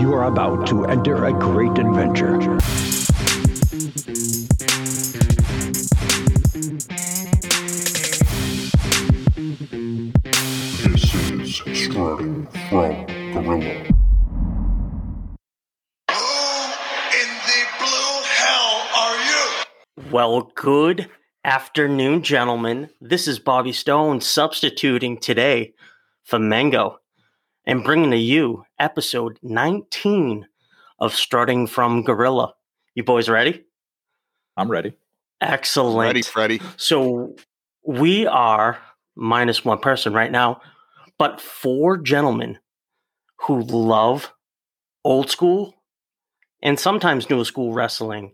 You are about to enter a great adventure. This is Starting from Gorilla. Well, good afternoon, gentlemen. This is Bobby Stone substituting today for Mango and bringing to you episode 19 of Starting from Gorilla. You boys ready? I'm ready. Excellent. Ready, Freddy. So we are minus one person right now, but four gentlemen who love old school and sometimes new school wrestling.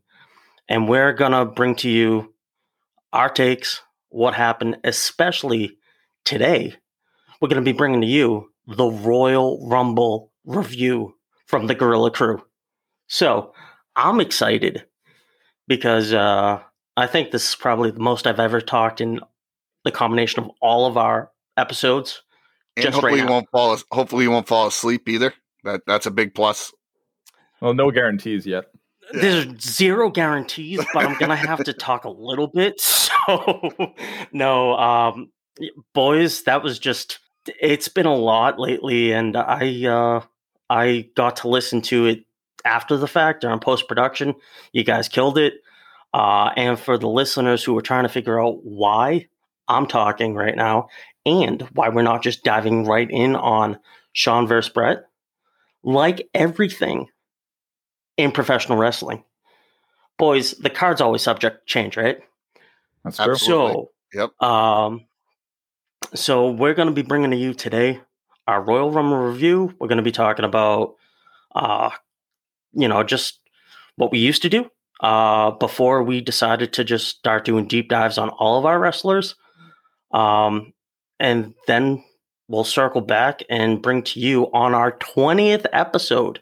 And we're going to bring to you our takes, what happened, especially today. We're going to be bringing to you the Royal Rumble review from the Gorilla Crew. So I'm excited because I think this is probably the most I've ever talked in the combination of all of our episodes. And just hopefully, you won't fall asleep either. That's a big plus. Well, no guarantees yet. There's zero guarantees, but I'm going to have to talk a little bit. So, boys, that was just, it's been a lot lately. And I got to listen to it after the fact during post-production. You guys killed it. And for the listeners who are trying to figure out why I'm talking right now and why we're not just diving right in on Sean versus Brett, like everything in professional wrestling, boys, the card's always subject to change, right? That's true. So, yep. So we're going to be bringing to you today our Royal Rumble review. We're going to be talking about, just what we used to do before we decided to just start doing deep dives on all of our wrestlers. And then we'll circle back and bring to you on our 20th episode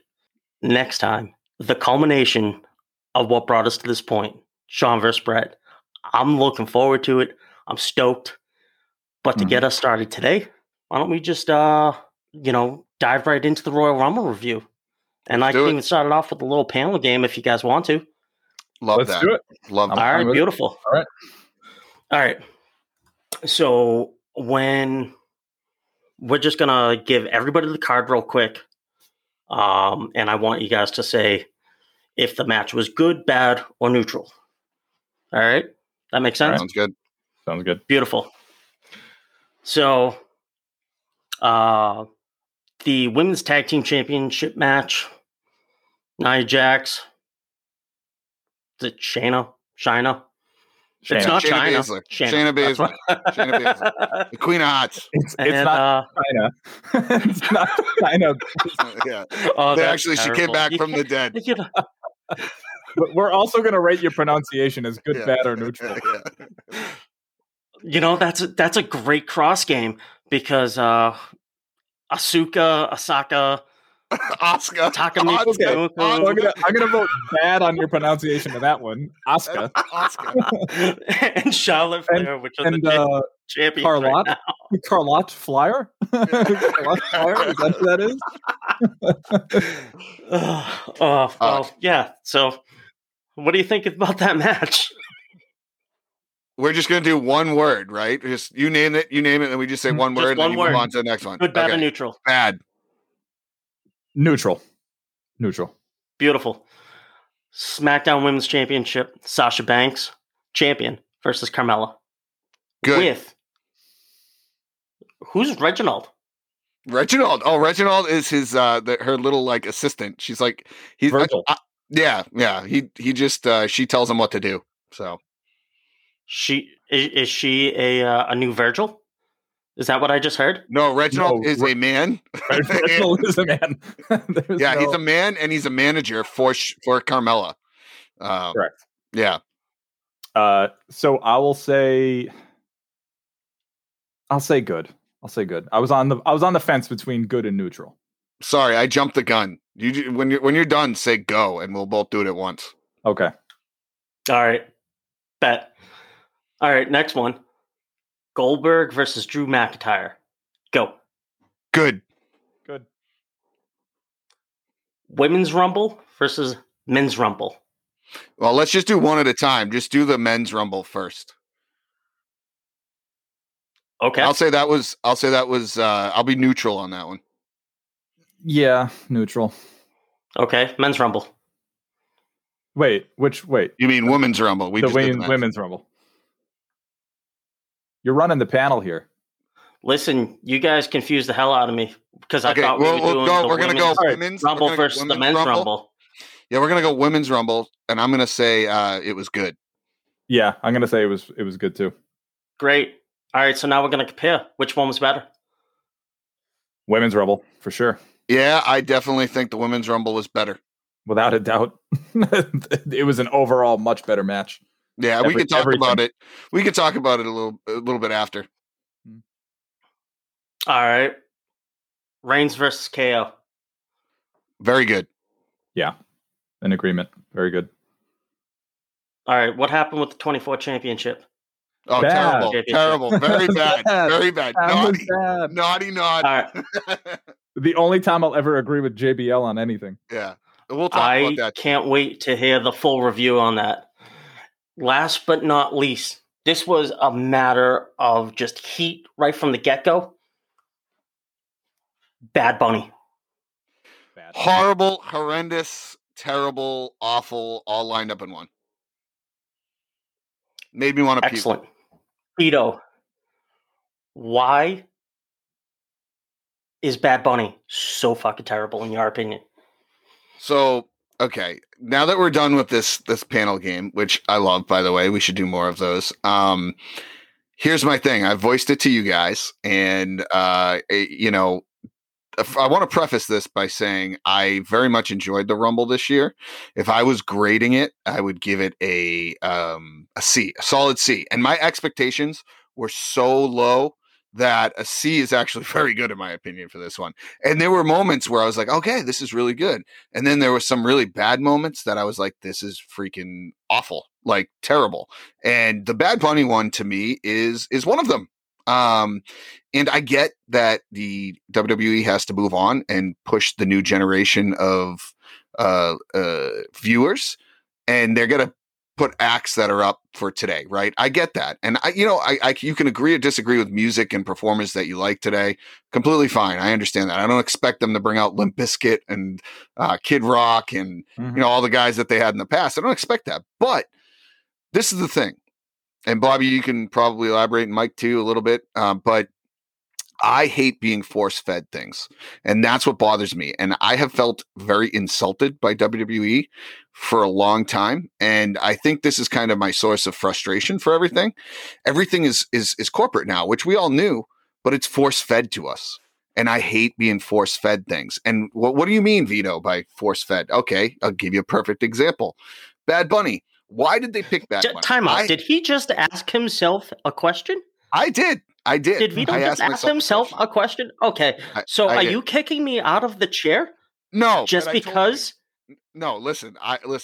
next time the culmination of what brought us to this point, Sean versus Brett. I'm looking forward to it. I'm stoked. But to get us started today, why don't we just, dive right into the Royal Rumble review? And I can even start it off with a little panel game if you guys want to. Let's do it. All right, beautiful. All right. So we're just going to give everybody the card real quick. And I want you guys to say if the match was good, bad, or neutral. All right? That makes sense? Right. Sounds good. Beautiful. So, the Women's Tag Team Championship match, Nia Jax, is it Shayna? It's not China. Shayna Baszler. The Queen of Hearts. It's not China. It's not China. Yeah. Oh, actually, terrible. She came back from the dead. But we're also going to rate your pronunciation as good, bad, or neutral. Yeah. That's a great cross game because Asuka, Asuka. Okay. I'm going to vote bad on your pronunciation of that one. Asuka. And Charlotte Flair, which are the champion. Carlotte Flyer? Carlotte Flyer? Is that who that is? Yeah. So what do you think about that match? We're just going to do one word, right? Just you name it, and we just say one word, and then move on to the next one. Good, bad, or neutral? Bad. Neutral. Beautiful. SmackDown Women's Championship, Sasha Banks, champion versus Carmella. Good. With who's Reginald? Reginald. Oh, Reginald is his her little assistant. She's like he's Virgil. Yeah. He just she tells him what to do. So she is she a new Virgil? Is that what I just heard? No, Reginald is a man. Reginald is a man. He's a man, and he's a manager for Carmella. Correct. Yeah. So I will say, I'll say good. I was on the fence between good and neutral. Sorry, I jumped the gun. You when you're done, say go, and we'll both do it at once. Okay. All right. Bet. All right. Next one. Goldberg versus Drew McIntyre. Go. Good. Women's Rumble versus Men's Rumble. Well, let's just do one at a time. Just do the Men's Rumble first. Okay. I'll say that was I'll be neutral on that one. Yeah, neutral. Okay, Men's Rumble. Wait. You mean Women's Rumble? Women's Rumble. You're running the panel here. Listen, you guys confused the hell out of me because I thought we were going to go women's Rumble versus the men's Rumble. Yeah, we're going to go Women's Rumble, and I'm going to say it was good. Yeah, I'm going to say it was good too. Great. All right, so now we're going to compare which one was better. Women's Rumble for sure. Yeah, I definitely think the Women's Rumble was better. Without a doubt, it was an overall much better match. Yeah, We could talk about it a little bit after. All right. Reigns versus KO. Very good. Yeah. In agreement. Very good. All right. What happened with the 24 championship? Oh, bad. Terrible. Very bad. Very bad. Naughty. All right. The only time I'll ever agree with JBL on anything. Yeah. We'll talk about that. I can't wait to hear the full review on that. Last but not least, this was a matter of just heat right from the get-go. Bad Bunny. Horrible, horrendous, terrible, awful, all lined up in one. Made me want to puke. Excellent. Ito, why is Bad Bunny so fucking terrible in your opinion? So, okay, now that we're done with this panel game, which I love, by the way, we should do more of those. Here's my thing. I voiced it to you guys, and, I want to preface this by saying I very much enjoyed the Rumble this year. If I was grading it, I would give it a C, a solid C. And my expectations were so low that a C is actually very good in my opinion for this one. And there were moments where I was like, okay, this is really good. And then there were some really bad moments that I was like, this is freaking awful, like terrible. And the Bad Bunny one to me is one of them. And I get that the WWE has to move on and push the new generation of viewers, and they're gonna put acts that are up for today, right? I get that, and I you can agree or disagree with music and performers that you like today. Completely fine, I understand that. I don't expect them to bring out Limp Bizkit and Kid Rock and all the guys that they had in the past. I don't expect that, but this is the thing. And Bobby, you can probably elaborate, and Mike too, a little bit. But I hate being force-fed things, and that's what bothers me. And I have felt very insulted by WWE for a long time, and I think this is kind of my source of frustration for everything. Everything is corporate now, which we all knew, but it's force-fed to us. And I hate being force-fed things. And what do you mean, Vito, by force-fed? Okay, I'll give you a perfect example. Bad Bunny. Why did they pick that one? Time out. Did he just ask himself a question? I did. Did Vito just ask himself a question? Okay. So are you kicking me out of the chair? No. Just because? No, listen,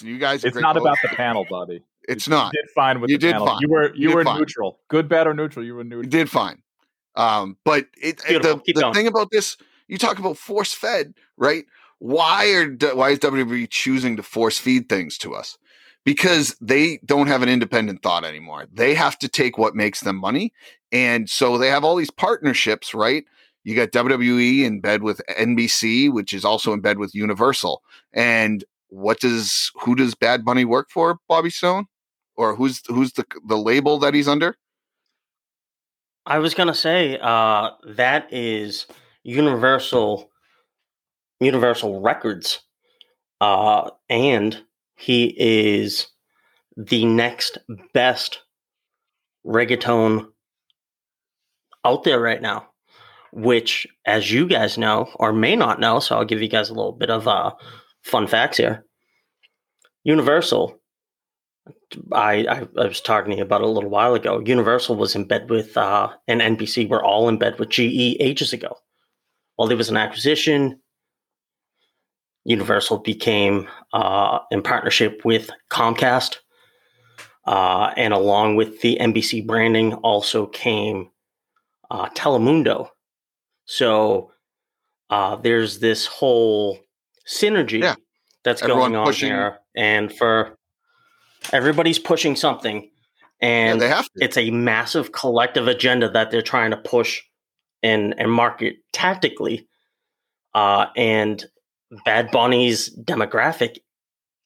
you guys. It's not about the panel, Bobby. It's not. You did fine with the panel. You were neutral. Good, bad, or neutral. You were neutral. You did fine. But the thing about this, you talk about force-fed, right? Why is WWE choosing to force-feed things to us? Because they don't have an independent thought anymore. They have to take what makes them money. And so they have all these partnerships, right? You got WWE in bed with NBC, which is also in bed with Universal. And who does Bad Bunny work for, Bobby Stone? Or who's the label that he's under? I was going to say that is Universal Records. And he is the next best reggaeton out there right now, which, as you guys know, or may not know, so I'll give you guys a little bit of fun facts here. Universal, I was talking to you about a little while ago, Universal was in bed with, and NBC were all in bed with GE ages ago. Well, there was an acquisition. Universal became in partnership with Comcast, and along with the NBC branding also came Telemundo. So there's this whole synergy that's going on here. And for everybody's pushing something. And it's a massive collective agenda that they're trying to push and market tactically. And Bad Bunny's demographic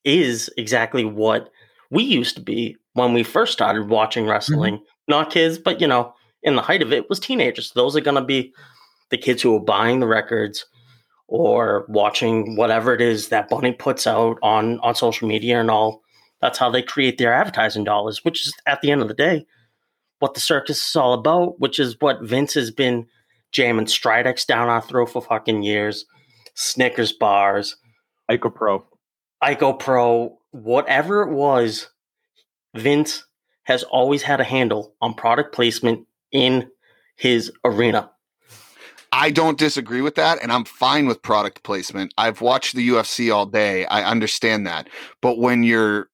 is exactly what we used to be when we first started watching wrestling. Mm-hmm. Not kids, but, you know, in the height of it was teenagers. Those are going to be the kids who are buying the records or watching whatever it is that Bunny puts out on social media and all. That's how they create their advertising dollars, which is, at the end of the day, what the circus is all about, which is what Vince has been jamming Stridex down our throat for fucking years, Snickers bars, Ico Pro, whatever it was, Vince has always had a handle on product placement in his arena. I don't disagree with that, and I'm fine with product placement. I've watched the UFC all day. I understand that. But when you're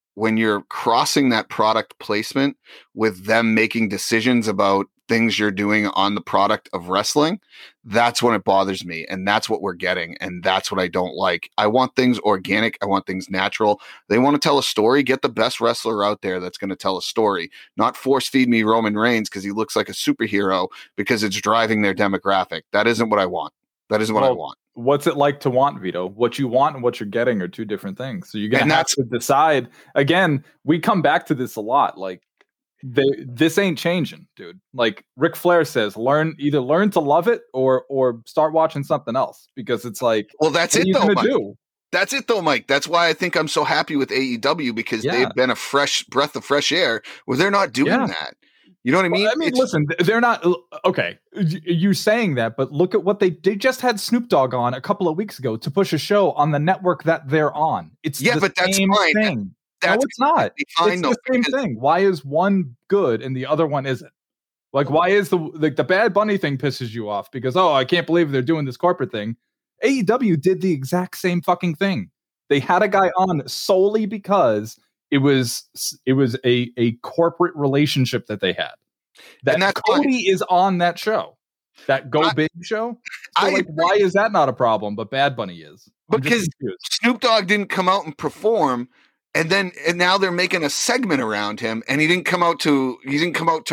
crossing that product placement with them making decisions about things you're doing on the product of wrestling, that's when it bothers me. And that's what we're getting. And that's what I don't like. I want things organic. I want things natural. They want to tell a story. Get the best wrestler out there that's going to tell a story, not force feed me Roman Reigns because he looks like a superhero because it's driving their demographic. That isn't what I want. That isn't what I want. What's it like to want, Vito? What you want and what you're getting are two different things. So you're going to have to decide. Again, we come back to this a lot. Like, this ain't changing, dude. Like Ric Flair says, learn to love it or start watching something else because it's like, well, that's it though, Mike. That's it though, Mike. That's why I think I'm so happy with AEW because they've been a fresh breath of fresh air where they're not doing that. You know what I mean? Well, I mean, listen, they're not okay. You saying that, but look at what they just had Snoop Dogg on a couple of weeks ago to push a show on the network that they're on. It's but that's fine. Thing. That's it's not. It's the same thing. Why is one good and the other one isn't? Like, why is the Bad Bunny thing pisses you off? Because I can't believe they're doing this corporate thing. AEW did the exact same fucking thing. They had a guy on solely because it was a corporate relationship that they had. That Cody is on that show. That Go Big show? So why is that not a problem? But Bad Bunny is. Because Snoop Dogg didn't come out and perform, and now they're making a segment around him, and he didn't come out to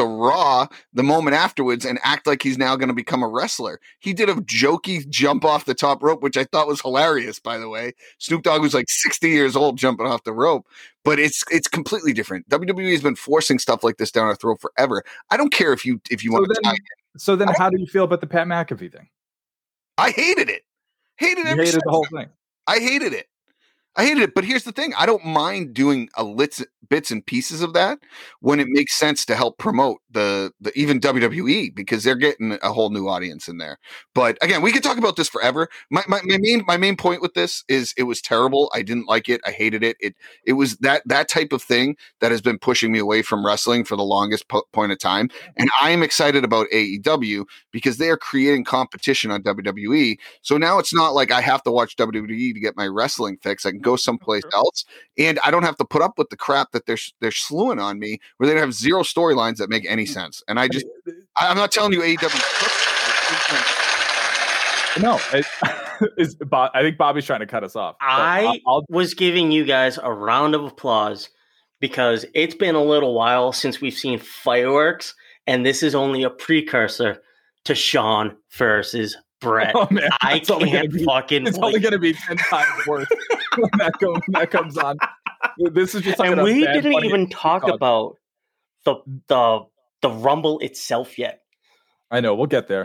Raw the moment afterwards and act like he's now going to become a wrestler. He did a jokey jump off the top rope, which I thought was hilarious, by the way. Snoop Dogg was like 60 years old jumping off the rope, but it's completely different. WWE has been forcing stuff like this down our throat forever. I don't care if you want to tie it. So then how do you feel about the Pat McAfee thing? I hated it. Hated the whole thing. I hated it, but here's the thing. I don't mind doing bits and pieces of that when it makes sense to help promote the even WWE because they're getting a whole new audience in there. But again, we could talk about this forever. My main point with this is it was terrible. I didn't like it. I hated it. It was that type of thing that has been pushing me away from wrestling for the longest point of time. And I am excited about AEW because they are creating competition on WWE. So now it's not like I have to watch WWE to get my wrestling fix. I can go someplace else, and I don't have to put up with the crap that they're slewing on me, where they have zero storylines that make any sense. And I'm not telling you AEW. No, I think Bobby's trying to cut us off. I was giving you guys a round of applause because it's been a little while since we've seen fireworks, and this is only a precursor to Sean versus Brett. Oh, man, I can't fucking. It's only going to be 10 times worse. When that comes on, this is just. And we didn't even talk about the Rumble itself yet. I know we'll get there.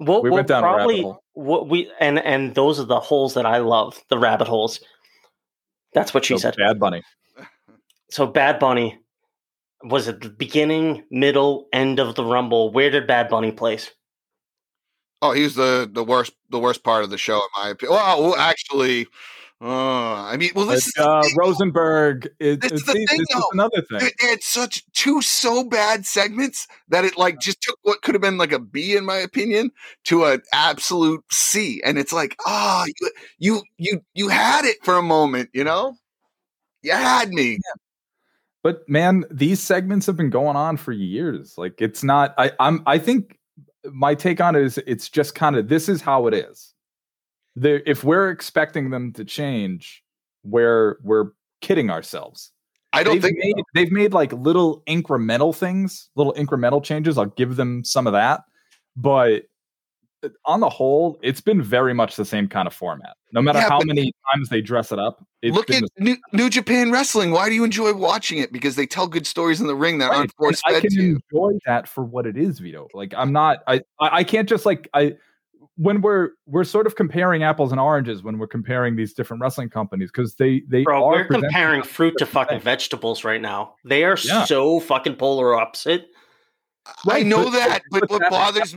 We'll went down probably, a rabbit hole. And those are the holes that I love. The rabbit holes. That's what she said. Bad Bunny. So Bad Bunny was at the beginning, middle, end of the Rumble. Where did Bad Bunny place? Oh, he's the worst part of the show, in my opinion. Well, actually. Rosenberg. This is another thing. They had such so bad segments that it just took what could have been like a B, in my opinion, to an absolute C, and it's like, you had it for a moment, you know, you had me. Yeah. But man, these segments have been going on for years. Like it's not. I think my take on it is it's just kind of this is how it is. if we're expecting them to change, we're kidding ourselves. I don't think they've made like little incremental things, little incremental changes. I'll give them some of that. But on the whole, it's been very much the same kind of format. No matter how many times they dress it up. Look at New Japan Wrestling. Why do you enjoy watching it? Because they tell good stories in the ring that aren't force-fed to you. I can enjoy that for what it is, Vito. Like, I'm not... I can't just like... When we're sort of comparing apples and oranges when we're comparing these different wrestling companies, because we're comparing fruit to fucking vegetables right now. They are so fucking polar opposite. Right, I know what bothers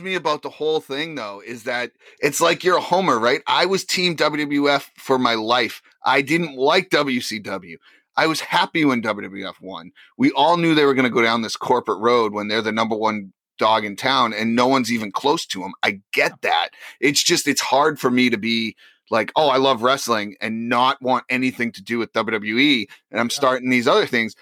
me about the whole thing though is that it's like you're a homer, right? I was team WWF for my life. I didn't like WCW. I was happy when WWF won. We all knew they were going to go down this corporate road when they're the number one dog in town and no one's even close to him. I get that. It's just, it's hard for me to be like, oh, I love wrestling and not want anything to do with WWE. And I'm starting these other things.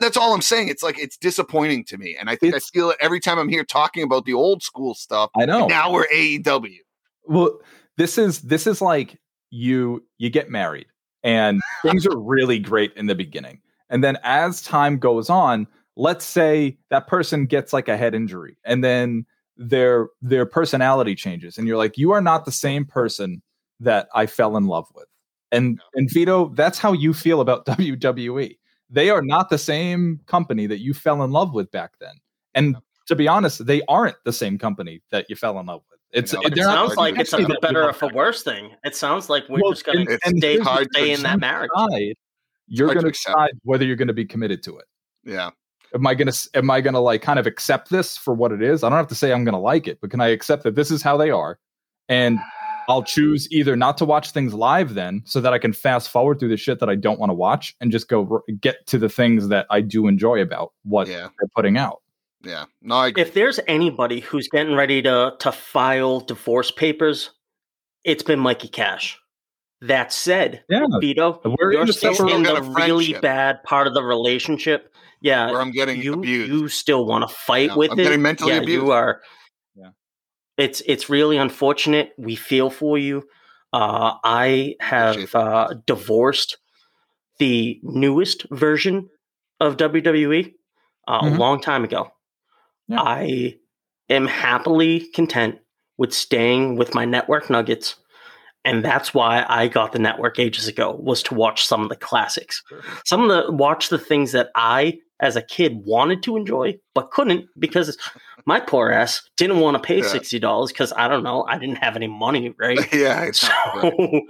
That's all I'm saying. It's like, it's disappointing to me. And I think I feel it every time I'm here talking about the old school stuff. I know. Now we're AEW. Well, this is like you get married and things are really great in the beginning. And then as time goes on, let's say that person gets like a head injury and then their personality changes. And you're like, you are not the same person that I fell in love with. And Vito, that's how you feel about WWE. They are not the same company that you fell in love with back then. And to be honest, they aren't the same company that you fell in love with. It sounds like it's a better or a worse thing. It sounds like we're just going to stay in that marriage. You're going to decide whether you're going to be committed to it. Yeah. Am I gonna like kind of accept this for what it is? I don't have to say I'm gonna like it, but can I accept that this is how they are? And I'll choose either not to watch things live then so that I can fast forward through the shit that I don't want to watch and just go get to the things that I do enjoy about what they're putting out. Yeah. No, if there's anybody who's getting ready to file divorce papers, it's been Mikey Cash. That said, Vito, you're still in the really bad part of the relationship. Yeah, where I'm getting abused. You still want to fight with it? I'm getting mentally abused. You are. Yeah, it's really unfortunate. We feel for you. I have divorced the newest version of WWE a long time ago. Yeah. I am happily content with staying with my network nuggets. And that's why I got the network ages ago, was to watch some of the classics. Sure. Watch the things that I, as a kid, wanted to enjoy, but couldn't because my poor ass didn't want to pay $60 because, I don't know, I didn't have any money, right? Yeah, exactly.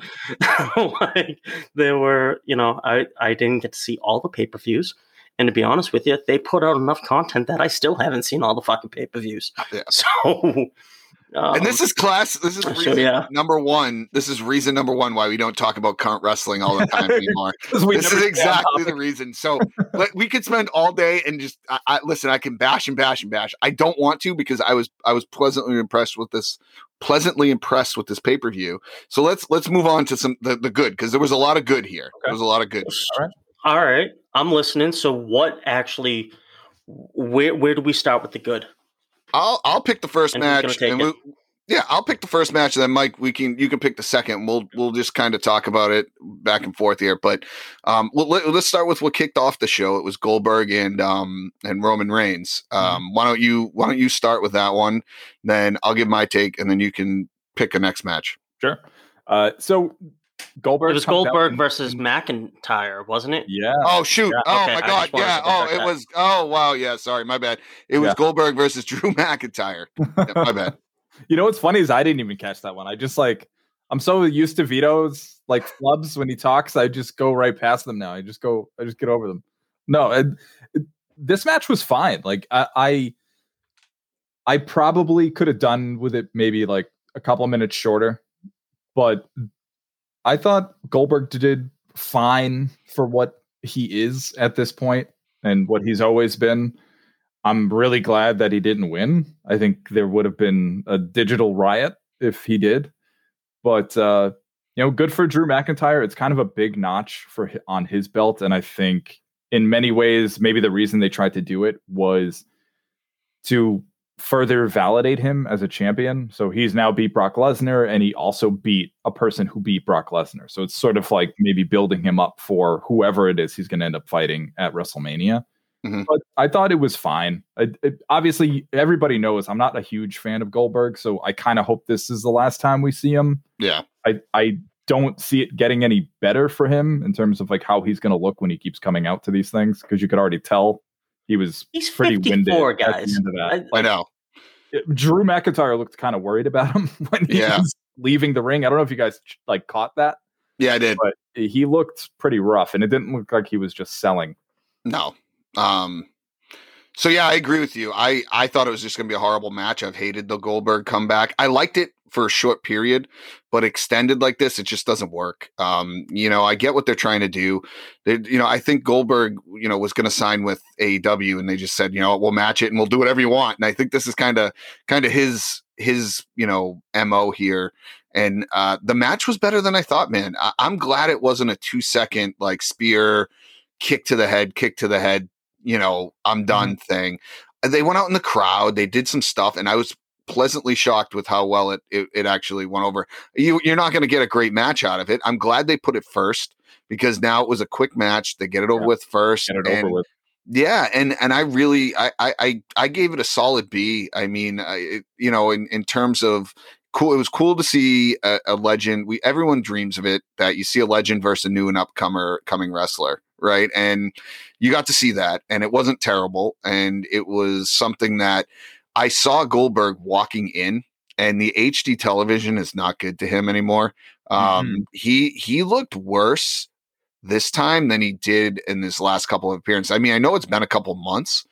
So, like, there were, I didn't get to see all the pay-per-views. And to be honest with you, they put out enough content that I still haven't seen all the fucking pay-per-views. Yeah. So... and this is class. This is reason number one. This is reason number one why we don't talk about current wrestling all the time anymore. This is exactly the reason. So we could spend all day and just listen. I can bash and bash and bash. I don't want to because I was pleasantly impressed with this. Pay per view. So let's move on to the good, because there was a lot of good here. Okay. There was a lot of good. All right. I'm listening. So what actually? Where do we start with the good? I'll pick the first match. I'll pick the first match, and then Mike, you can pick the second. We'll just kind of talk about it back and forth here. But let's start with what kicked off the show. It was Goldberg and Roman Reigns. Why don't you start with that one? Then I'll give my take, and then you can pick a next match. Sure. So Goldberg. It was Goldberg versus McIntyre, wasn't it? Yeah. Oh shoot! Yeah. Oh okay, my God! Yeah. Oh, it was. Oh wow! Yeah. Sorry, my bad. It was Goldberg versus Drew McIntyre. Yeah, my bad. You know what's funny is I didn't even catch that one. I just I'm so used to Vito's like flubs when he talks. I just go right past them now. I just get over them. No, this match was fine. Like I probably could have done with it maybe like a couple of minutes shorter, but. I thought Goldberg did fine for what he is at this point and what he's always been. I'm really glad that he didn't win. I think there would have been a digital riot if he did. But, good for Drew McIntyre. It's kind of a big notch on his belt. And I think in many ways, maybe the reason they tried to do it was to further validate him as a champion. So he's now beat Brock Lesnar, and he also beat a person who beat Brock Lesnar. So it's sort of like maybe building him up for whoever it is he's going to end up fighting at WrestleMania. Mm-hmm. But I thought it was fine. Obviously, everybody knows I'm not a huge fan of Goldberg, so I kind of hope this is the last time we see him. Yeah, I don't see it getting any better for him in terms of like how he's going to look when he keeps coming out to these things, because you could already tell he's pretty winded. Guys, at the end of that. I know. Drew McIntyre looked kind of worried about him when he was leaving the ring. I don't know if you guys like caught that. Yeah, I did. But he looked pretty rough, and it didn't look like he was just selling. No. So yeah, I agree with you. I thought it was just going to be a horrible match. I've hated the Goldberg comeback. I liked it for a short period, but extended like this, it just doesn't work. You know, I get what they're trying to do. I think Goldberg, was going to sign with AEW, and they just said, we'll match it and we'll do whatever you want. And I think this is kind of his, MO here. And the match was better than I thought, man. I'm glad it wasn't a 2-second like spear, kick to the head. I'm done thing. They went out in the crowd. They did some stuff, and I was pleasantly shocked with how well it actually went over. You're not going to get a great match out of it. I'm glad they put it first, because now it was a quick match. They get it over with first. Get it over with. Yeah, and I really I gave it a solid B. I mean, in terms of cool, it was cool to see a legend. Everyone dreams of it, that you see a legend versus a new and upcoming wrestler. Right. And you got to see that, and it wasn't terrible. And it was something that I saw Goldberg walking in, and the HD television is not good to him anymore. He looked worse this time than he did in this last couple of appearances. I mean, I know it's been a couple months,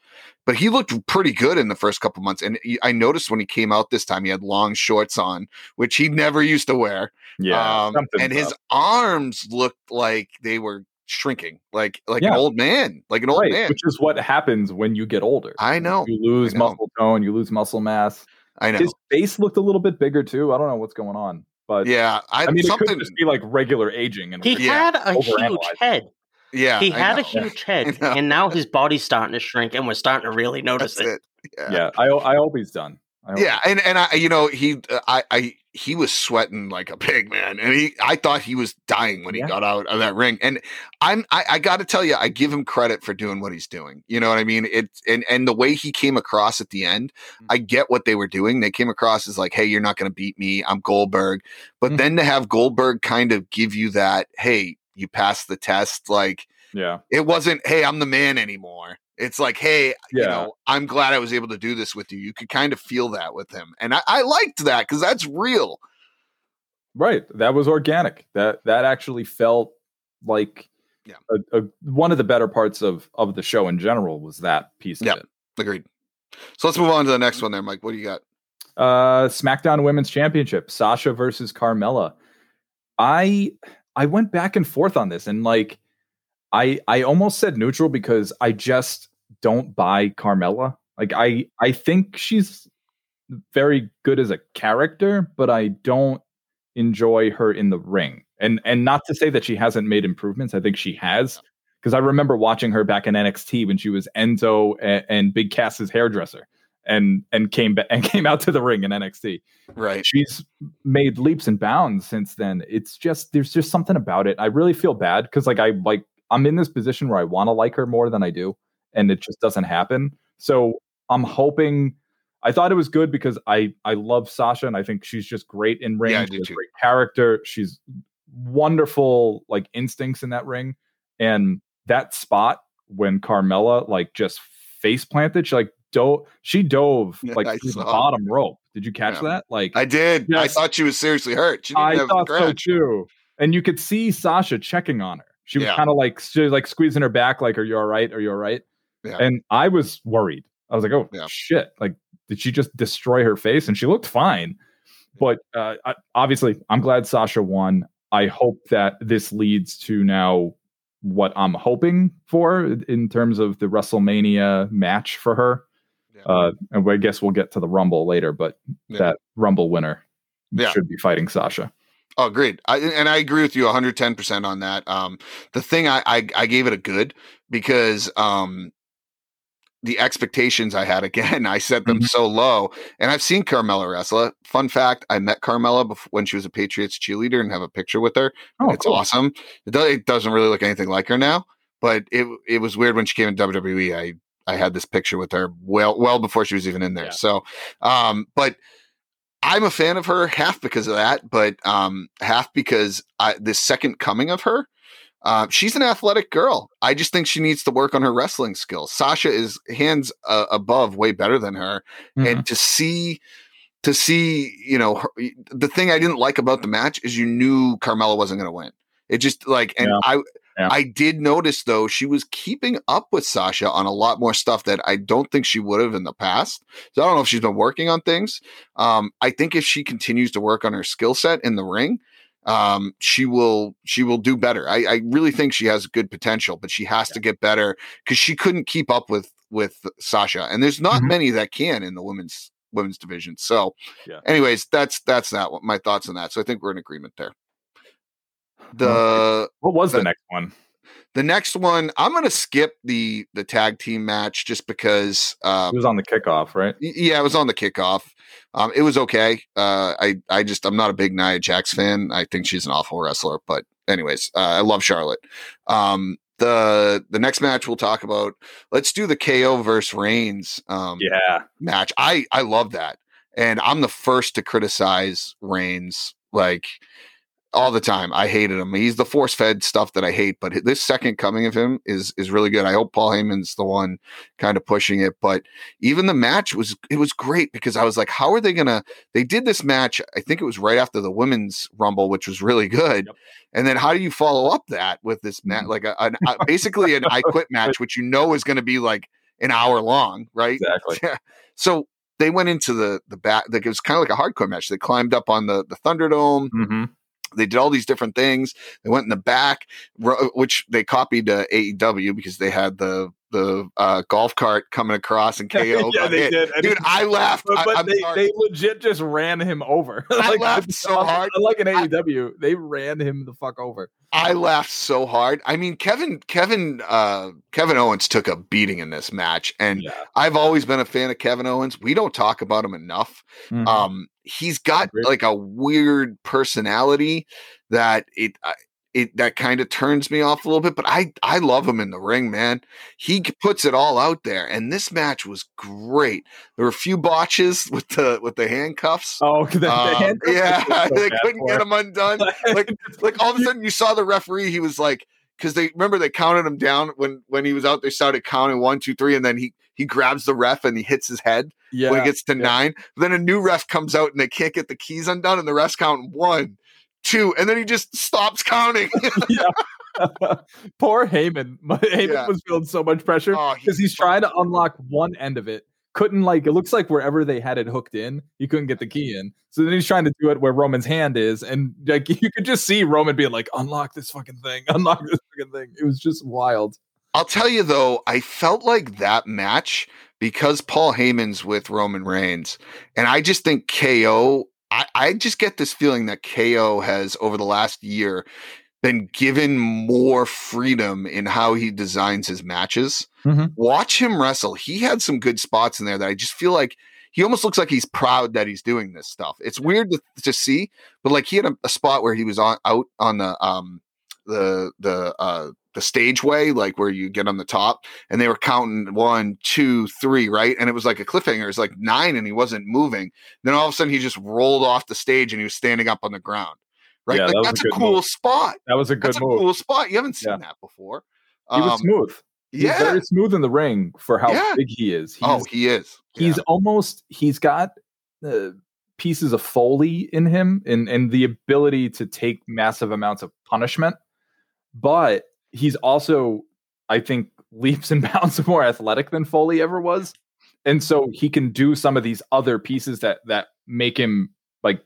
but he looked pretty good in the first couple months. And I noticed when he came out this time, he had long shorts on, which he never used to wear. Yeah. And his arms looked like they were shrinking an old man, which is what happens when you get older. I know, you lose muscle tone, you lose muscle mass. I know his face looked a little bit bigger too. I don't know what's going on, but yeah, I mean, something, it could just be like regular aging, and he had a huge head. Yeah, he had a huge head, and now his body's starting to shrink, and we're starting to really notice it. Yeah. I hope he's done. Yeah, and I, he was sweating like a pig, man, and I thought he was dying when he got out of that ring. And I got to tell you, I give him credit for doing what he's doing. You know what I mean? And the way he came across at the end, I get what they were doing. They came across as like, hey, you're not going to beat me. I'm Goldberg. But then to have Goldberg kind of give you that, hey, you passed the test. Like, yeah, it wasn't, hey, I'm the man anymore. It's like, hey, I'm glad I was able to do this with you. You could kind of feel that with him. And I liked that, because that's real. Right. That was organic. That actually felt like one of the better parts of the show in general was that piece of it. Agreed. So let's move on to the next one there, Mike. What do you got? SmackDown Women's Championship, Sasha versus Carmella. I went back and forth on this, and like, I almost said neutral, because I just don't buy Carmella. Like, I think she's very good as a character, but I don't enjoy her in the ring. And not to say that she hasn't made improvements. I think she has, because I remember watching her back in NXT when she was Enzo and Big Cass's hairdresser, and came out to the ring in NXT. Right. She's made leaps and bounds since then. It's just, there's just something about it. I really feel bad, because like I'm in this position where I want to like her more than I do, and it just doesn't happen. So I'm hoping. I thought it was good, because I love Sasha, and I think she's just great in ring. She's a great character. She's wonderful, like, instincts in that ring. And that spot when Carmella like just face planted, she dove like through the bottom rope. Did you catch that? Like, I did. Yes. I thought she was seriously hurt. She didn't have a scratch. So too. And you could see Sasha checking on her. She was kind of like, she was like squeezing her back, like, are you all right? Are you all right? Yeah. And I was worried. I was like, oh, shit. Like, did she just destroy her face? And she looked fine. But obviously, I'm glad Sasha won. I hope that this leads to now what I'm hoping for in terms of the WrestleMania match for her. Yeah. And I guess we'll get to the Rumble later, but that Rumble winner should be fighting Sasha. Oh, agreed. I agree with you 110% on that. The thing I gave it a good, because the expectations I had. Again, I set them so low, and I've seen Carmella wrestle. Fun fact, I met Carmella when she was a Patriots cheerleader and have a picture with her. Oh, it's cool. Awesome. It doesn't really look anything like her now, but it was weird when she came in WWE. I had this picture with her well before she was even in there. Yeah. So, but I'm a fan of her half because of that, but half because this second coming of her. She's an athletic girl. I just think she needs to work on her wrestling skills. Sasha is hands above way better than her. Mm-hmm. And to see, you know, the thing I didn't like about the match is you knew Carmella wasn't going to win. It just like, and I did notice though, she was keeping up with Sasha on a lot more stuff that I don't think she would have in the past. So I don't know if she's been working on things. I think if she continues to work on her skill set in the ring, she will do better. I really think she has good potential, but she has to get better because she couldn't keep up with Sasha. And there's not many that can in the women's division. So anyways, that's that one, my thoughts on that. So I think we're in agreement there. What was the next one? The next one, I'm going to skip the tag team match just because it was on the kickoff, right? Yeah, it was on the kickoff. It was okay. I'm not a big Nia Jax fan. I think she's an awful wrestler, but anyways, I love Charlotte. The next match we'll talk about. Let's do the KO versus Reigns match. I love that, and I'm the first to criticize Reigns like all the time. I hated him. He's the force fed stuff that I hate, but this second coming of him is really good. I hope Paul Heyman's the one kind of pushing it, but even the match was great because I was like, how are they they did this match? I think it was right after the women's rumble, which was really good. Yep. And then how do you follow up that with this match? Like basically an I Quit match, which, you know, is going to be like an hour long, right? Exactly. Yeah. So they went into the back, like it was kind of like a hardcore match. They climbed up on the Thunderdome. Mm-hmm. They did all these different things. They went in the back, which they copied AEW because they had the golf cart coming across and KO. Yeah, they did. Dude, I laughed. But they legit just ran him over. Like, I laughed so hard. Like in AEW, they ran him the fuck over. I laughed so hard. I mean, Kevin Owens took a beating in this match, and I've always been a fan of Kevin Owens. We don't talk about him enough. Mm-hmm. He's got like a weird personality that that kind of turns me off a little bit, but I love him in the ring, man. He puts it all out there, and this match was great. There were a few botches with the handcuffs. Oh, the handcuffs, yeah, so they couldn't get him undone. like all of a sudden, you saw the referee. He was like, because they counted him down when he was out. They started counting 1, 2, 3, and then he grabs the ref and he hits his head when it gets to 9. But then a new ref comes out and they can't get the keys undone, and the ref's counting 1, 2, and then he just stops counting. Poor Heyman. Heyman was feeling so much pressure because he's trying to unlock one end of it. Couldn't, like, it looks like wherever they had it hooked in, he couldn't get the key in. So then he's trying to do it where Roman's hand is, and like you could just see Roman being like, unlock this fucking thing. It was just wild. I'll tell you though, I felt like that match, because Paul Heyman's with Roman Reigns, and I just think KO, I just get this feeling that KO has, over the last year, been given more freedom in how he designs his matches. Mm-hmm. Watch him wrestle. He had some good spots in there that I just feel like he almost looks like he's proud that he's doing this stuff. It's weird to see, but like he had a spot where he was out on the stageway, like where you get on the top, and they were counting 1, 2, 3, right? And it was like a cliffhanger. It's like 9, and he wasn't moving. Then all of a sudden, he just rolled off the stage, and he was standing up on the ground, right? Yeah, like, that's a cool spot. That was a good move. That's a cool spot. You haven't seen that before. He was smooth. He's very smooth in the ring for how big he is. He is. He's almost. He's got pieces of Foley in him, and the ability to take massive amounts of punishment, but he's also, I think, leaps and bounds more athletic than Foley ever was. And so he can do some of these other pieces that make him like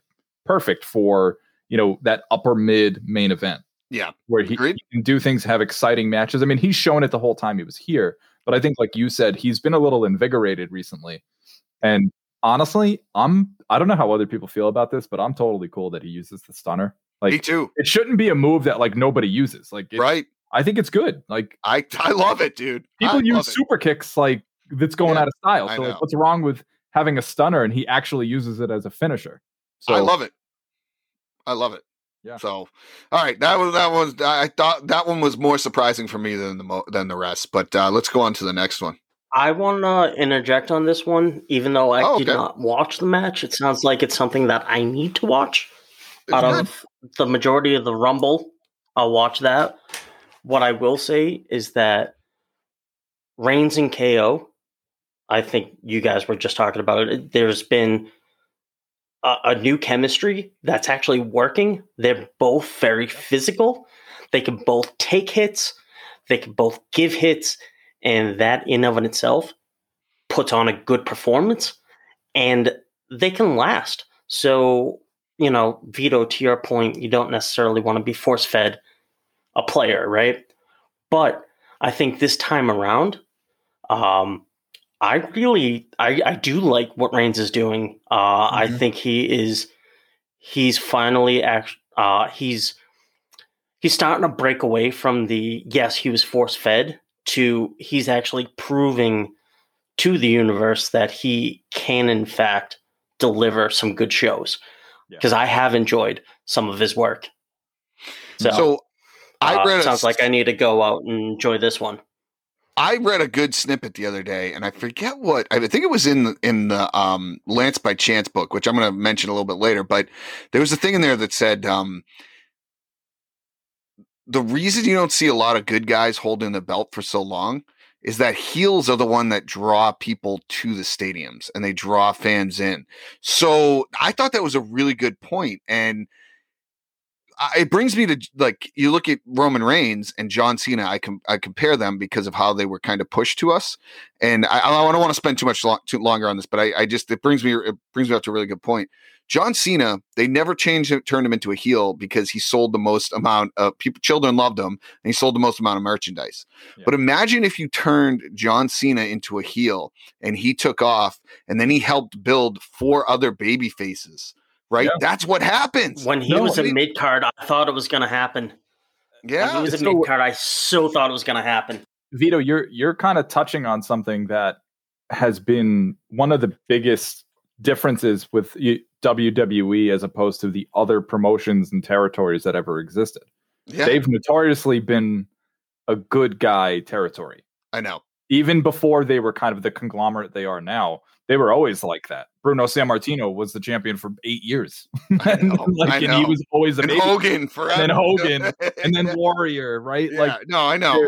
perfect for, you know, that upper mid main event. Yeah. Where he can do things, have exciting matches. I mean, he's shown it the whole time he was here, but I think, like you said, he's been a little invigorated recently. And honestly, I don't know how other people feel about this, but I'm totally cool that he uses the stunner. Like, me too. It shouldn't be a move that like nobody uses. Like, right. I think it's good. Like I love it, dude. People use super kicks like that's going out of style. So like, what's wrong with having a stunner? And he actually uses it as a finisher. So I love it. I love it. Yeah. So, all right, that was. I thought that one was more surprising for me than the rest. But let's go on to the next one. I want to interject on this one, even though I did not watch the match. It sounds like it's something that I need to watch. Out of the majority of the Rumble, I'll watch that. What I will say is that Reigns and KO. I think you guys were just talking about it. There's been a new chemistry that's actually working. They're both very physical. They can both take hits. They can both give hits. And that in of itself puts on a good performance. And they can last. So, you know, Vito, to your point, you don't necessarily want to be force-fed a player, right? But I think this time around, I do like what Reigns is doing. I think he's finally he's starting to break away from the, yes, he was force fed to he's actually proving to the universe that he can in fact deliver some good shows, because I have enjoyed some of his work. So I read sounds like I need to go out and enjoy this one. I read a good snippet the other day, and I forget what, I think it was in the Lance by Chance book, which I'm going to mention a little bit later, but there was a thing in there that said, the reason you don't see a lot of good guys holding the belt for so long is that heels are the one that draw people to the stadiums and they draw fans in. So I thought that was a really good point. And it brings me to, like, you look at Roman Reigns and John Cena. I compare them because of how they were kind of pushed to us, and I don't want to spend too much longer on this, but it brings me up to a really good point. John Cena, they never turned him into a heel because he sold the most amount of people. Children loved him, and he sold the most amount of merchandise. Yeah. But imagine if you turned John Cena into a heel and he took off, and then he helped build 4 other baby faces. Right, yeah. That's what happens. When he was a mid card, I thought it was going to happen. Yeah, when he was a mid card, I so thought it was going to happen. Vito, you're kind of touching on something that has been one of the biggest differences with WWE as opposed to the other promotions and territories that ever existed. Yeah. They've notoriously been a good guy territory. I know. Even before they were kind of the conglomerate they are now, they were always like that. Bruno Sammartino was the champion for 8 years. I know. He was always amazing. And Hogan forever. And Hogan. And then Warrior, right? Yeah. Like, no, I know.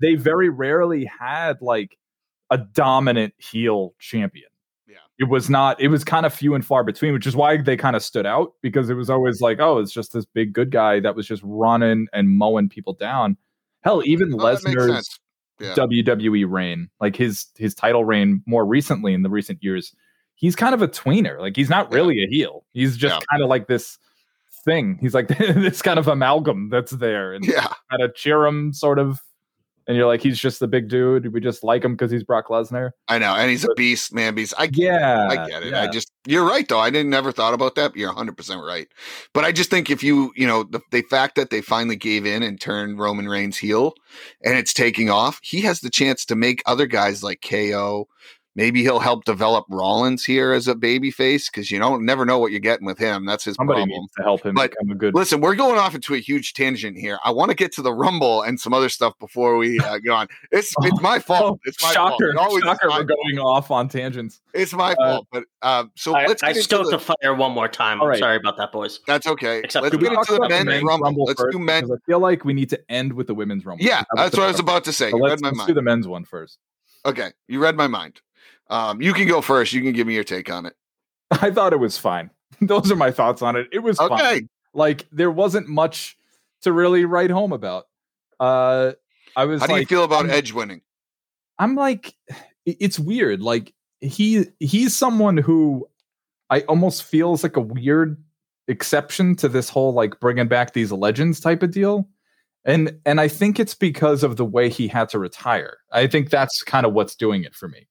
They very rarely had like a dominant heel champion. Yeah. It was kind of few and far between, which is why they kind of stood out, because it was always like, oh, it's just this big good guy that was just running and mowing people down. Hell, even Lesnar's WWE reign, like his title reign more recently in the recent years, he's kind of a tweener. Like, he's not really a heel. He's just kind of like this thing. He's like this kind of amalgam that's there, and kind of cheer him sort of. And you're like, he's just the big dude. We just like him because he's Brock Lesnar. I know. And he's a beast, man. I get it. Yeah. You're right, though. I never thought about that. But you're 100% right. But I just think if the fact that they finally gave in and turned Roman Reigns heel and it's taking off, he has the chance to make other guys like KO. Maybe he'll help develop Rollins here as a babyface, because you don't never know what you're getting with him. That's his problem. Needs to help him become a good. Listen, we're going off into a huge tangent here. I want to get to the Rumble and some other stuff before we go on. It's my fault. It's my fault. Shocker! We're going off on tangents. It's my fault. But so let's. I stoked the fire one more time. Right. I'm sorry about that, boys. That's okay. Let's get into the men's Rumble. Let's do men's. I feel like we need to end with the women's Rumble. Yeah, that's what I was about to say. Let's do the men's one first. Okay, you read my mind. You can go first. You can give me your take on it. I thought it was fine. Those are my thoughts on it. It was fine. Like, there wasn't much to really write home about. How do you feel about Edge winning? I'm like, it's weird. Like, he's someone who I almost feels like a weird exception to this whole like bringing back these legends type of deal. And I think it's because of the way he had to retire. I think that's kind of what's doing it for me.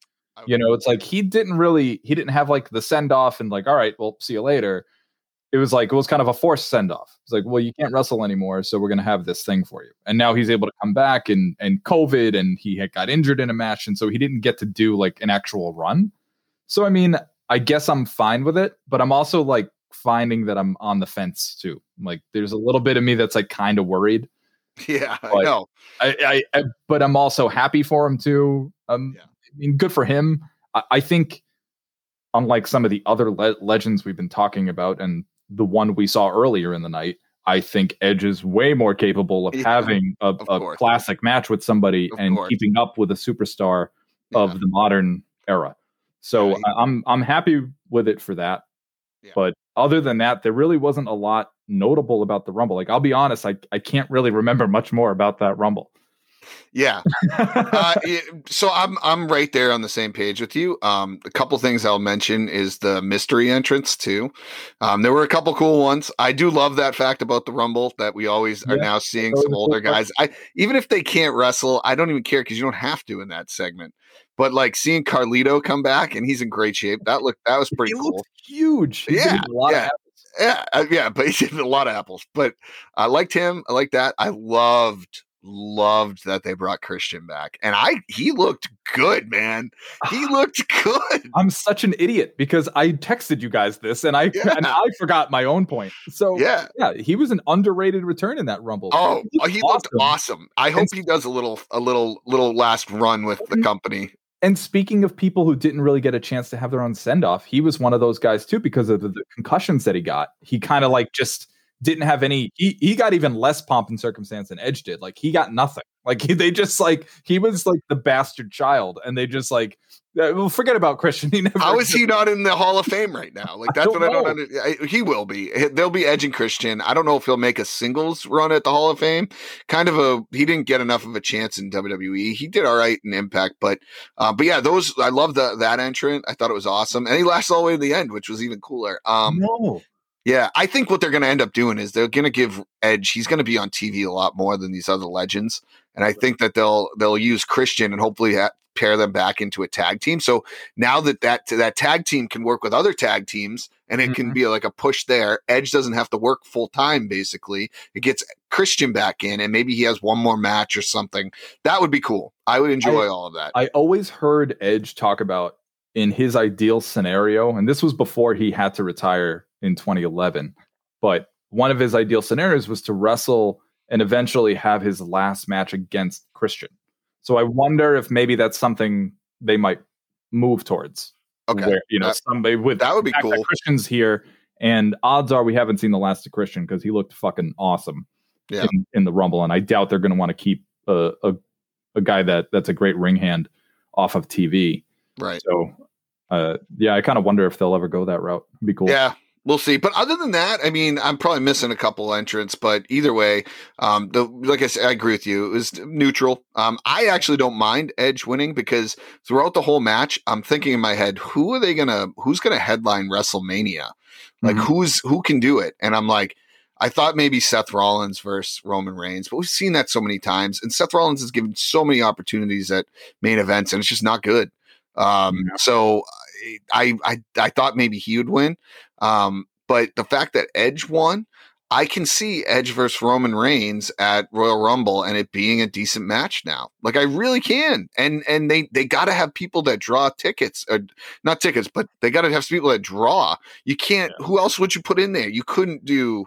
You know, it's like he didn't have like the send off and like, all right, well, see you later. it was kind of a forced send-off. It's like, well, you can't wrestle anymore, so we're going to have this thing for you. And now he's able to come back, and COVID, and he had got injured in a match, and so he didn't get to do like an actual run. So, I mean, I guess I'm fine with it, but I'm also like finding that I'm on the fence too. Like, there's a little bit of me that's like kind of worried. Yeah, I know. But I'm also happy for him too. I mean, good for him. I think, unlike some of the other legends we've been talking about, and the one we saw earlier in the night, I think Edge is way more capable of having a classic match with somebody and keeping up with a superstar of the modern era. So I'm happy with it for that. Yeah. But other than that, there really wasn't a lot notable about the Rumble. Like, I'll be honest, I can't really remember much more about that Rumble. Yeah. So I'm right there on the same page with you. A couple things I'll mention is the mystery entrance too. There were a couple cool ones. I do love that fact about the Rumble that we always are now seeing some older guys. Even if they can't wrestle, I don't even care, because you don't have to in that segment. But like seeing Carlito come back, and he's in great shape. That was pretty cool. Looked huge. He's a lot of apples. Yeah, but he did a lot of apples. But I liked him. I liked that. I loved that they brought Christian back, and he looked good, man. He looked good. I'm such an idiot, because I texted you guys this, and I forgot my own point. So yeah, he was an underrated return in that Rumble. Oh, he looked awesome. I hope he does a little last run with the company. And speaking of people who didn't really get a chance to have their own send-off, he was one of those guys too, because of the concussions that he got. He kind of like just didn't have any. He got even less pomp and circumstance than Edge did. Like, he got nothing. Like, they just like, he was like the bastard child, and they just like, well, forget about Christian. How is he not in the Hall of Fame right now? Like, that's what I don't understand. He will be. They'll be Edge and Christian. I don't know if he'll make a singles run at the Hall of Fame. He didn't get enough of a chance in WWE. He did all right in Impact, but yeah, I love that entrant. I thought it was awesome, and he lasted all the way to the end, which was even cooler. Yeah, I think what they're going to end up doing is they're going to give Edge, he's going to be on TV a lot more than these other legends, and I think that they'll use Christian and hopefully pair them back into a tag team. So now that tag team can work with other tag teams, and it can be like a push there. Edge doesn't have to work full time, basically. It gets Christian back in, and maybe he has one more match or something. That would be cool. I would enjoy all of that. I always heard Edge talk about, in his ideal scenario, and this was before he had to retire in 2011, but one of his ideal scenarios was to wrestle and eventually have his last match against Christian. So I wonder if maybe that's something they might move towards. Okay, where, somebody with that would be cool. Christian's here, and odds are we haven't seen the last of Christian, because he looked fucking awesome in the Rumble, and I doubt they're going to want to keep a guy that's a great ring hand off of TV. Right. So, I kind of wonder if they'll ever go that route. It'd be cool. Yeah, we'll see. But other than that, I mean, I'm probably missing a couple entrants, but either way, like I said, I agree with you. It was neutral. I actually don't mind Edge winning, because throughout the whole match, I'm thinking in my head, who's going to headline WrestleMania? Like, who can do it? And I'm like, I thought maybe Seth Rollins versus Roman Reigns, but we've seen that so many times. And Seth Rollins is given so many opportunities at main events, and it's just not good. So I thought maybe he would win. But the fact that Edge won, I can see Edge versus Roman Reigns at Royal Rumble and it being a decent match now. Like, I really can. And they got to have people that draw tickets, or not tickets, but they got to have people that draw. You can't, who else would you put in there? You couldn't do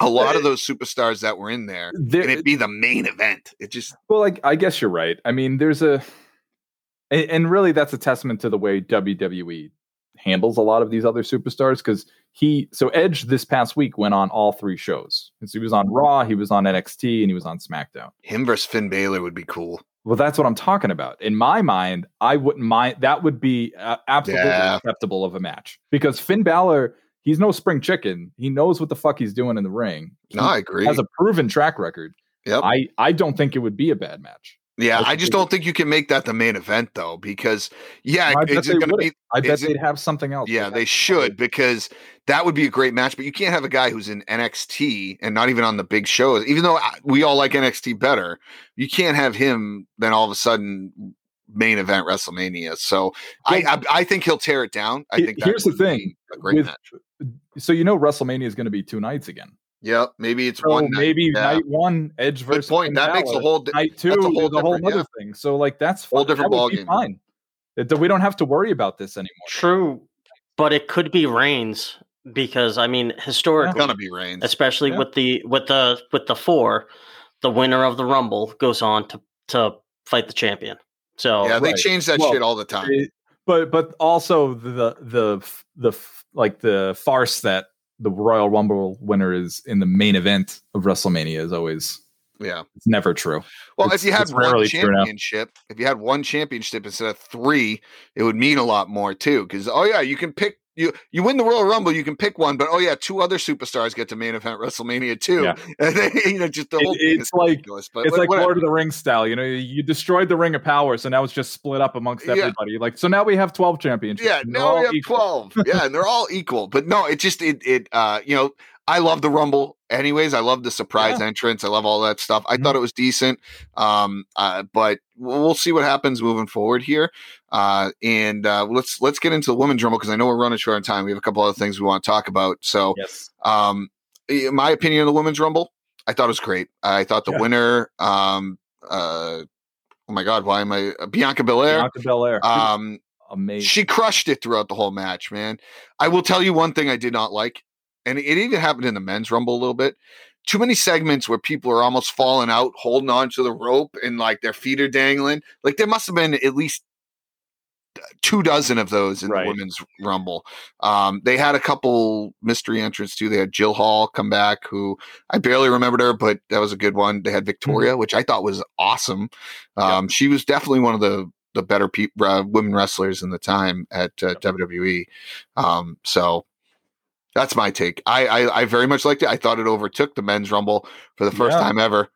a lot of those superstars that were in there, and it'd be the main event. It just, well, like, I guess you're right. I mean, and really, that's a testament to the way WWE handles a lot of these other superstars, because Edge this past week went on all three shows. And so he was on Raw, he was on NXT, and he was on SmackDown. Him versus Finn Balor would be cool. Well, that's what I'm talking about. In my mind, I wouldn't mind. That would be absolutely acceptable of a match, because Finn Balor, he's no spring chicken. He knows what the fuck he's doing in the ring. No, I agree. He has a proven track record. Yep. I don't think it would be a bad match. Yeah, I just don't think you can make that the main event, though, because, it's going to be... I bet they'd have something else. Yeah, they should, because that would be a great match, but you can't have a guy who's in NXT and not even on the big shows, even though we all like NXT better. You can't have him then all of a sudden main event WrestleMania. So I think he'll tear it down. I think here's the thing. A great match. So you know WrestleMania is going to be two nights again. Yeah, maybe it's one night. Maybe night one, Edge versus Finn Balor. That makes a whole night two, that's a whole other thing. So like that's fine. Whole different ballgame. Fine. We don't have to worry about this anymore. True, but it could be Reigns because I mean historically, it's gonna be Reigns, especially with the four. The winner of the Rumble goes on to fight the champion. So yeah, they change that shit all the time. But also the farce that the Royal Rumble winner is in the main event of WrestleMania is always it's never true. Well, if you had one championship instead of three, it would mean a lot more too. Because you can pick. You win the Royal Rumble, you can pick one, but two other superstars get to main event WrestleMania too. Yeah. And they, just the whole thing is like ridiculous, but it's like whatever. Lord of the Rings style. You know, you destroyed the Ring of Power, so now it's just split up amongst everybody. Like so, now we have 12 championships. Yeah, now we have 12. Yeah, and they're all equal. But no, it I love the Rumble anyways. I love the surprise entrance. I love all that stuff. I thought it was decent. But we'll see what happens moving forward here. And let's get into the women's Rumble because I know we're running short on time. We have a couple other things we want to talk about. So my opinion of the women's Rumble, I thought it was great. I thought the winner oh my God, why am I Bianca Belair. Bianca Belair. Amazing. She crushed it throughout the whole match, man. I will tell you one thing I did not like. And it even happened in the men's Rumble a little bit. Too many segments where people are almost falling out, holding on to the rope, and like their feet are dangling. Like there must have been at least 24 of those in the women's Rumble. They had a couple mystery entrants too. They had Jill Hall come back, who I barely remembered her, but that was a good one. They had Victoria, which I thought was awesome. She was definitely one of the better women wrestlers in the time at WWE. So. That's my take. I very much liked it. I thought it overtook the men's Rumble for the first time ever.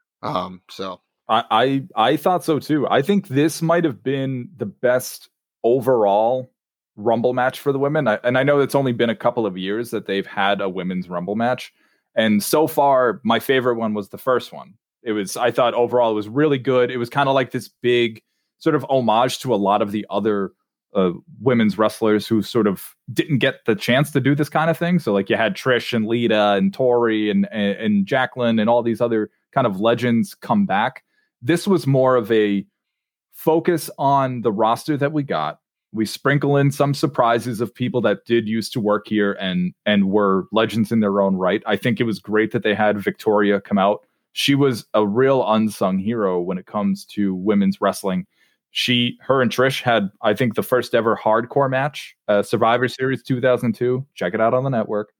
So I thought so too. I think this might have been the best overall Rumble match for the women. And I know it's only been a couple of years that they've had a women's Rumble match. And so far, my favorite one was the first one. I thought overall it was really good. It was kind of like this big sort of homage to a lot of the other women's wrestlers who sort of didn't get the chance to do this kind of thing. So like you had Trish and Lita and Tori and Jacqueline and all these other kind of legends come back. This was more of a focus on the roster that we got. We sprinkle in some surprises of people that did used to work here and were legends in their own right. I think it was great that they had Victoria come out. She was a real unsung hero when it comes to women's wrestling. Her and Trish had, I think, the first ever hardcore match, Survivor Series 2002. Check it out on the network.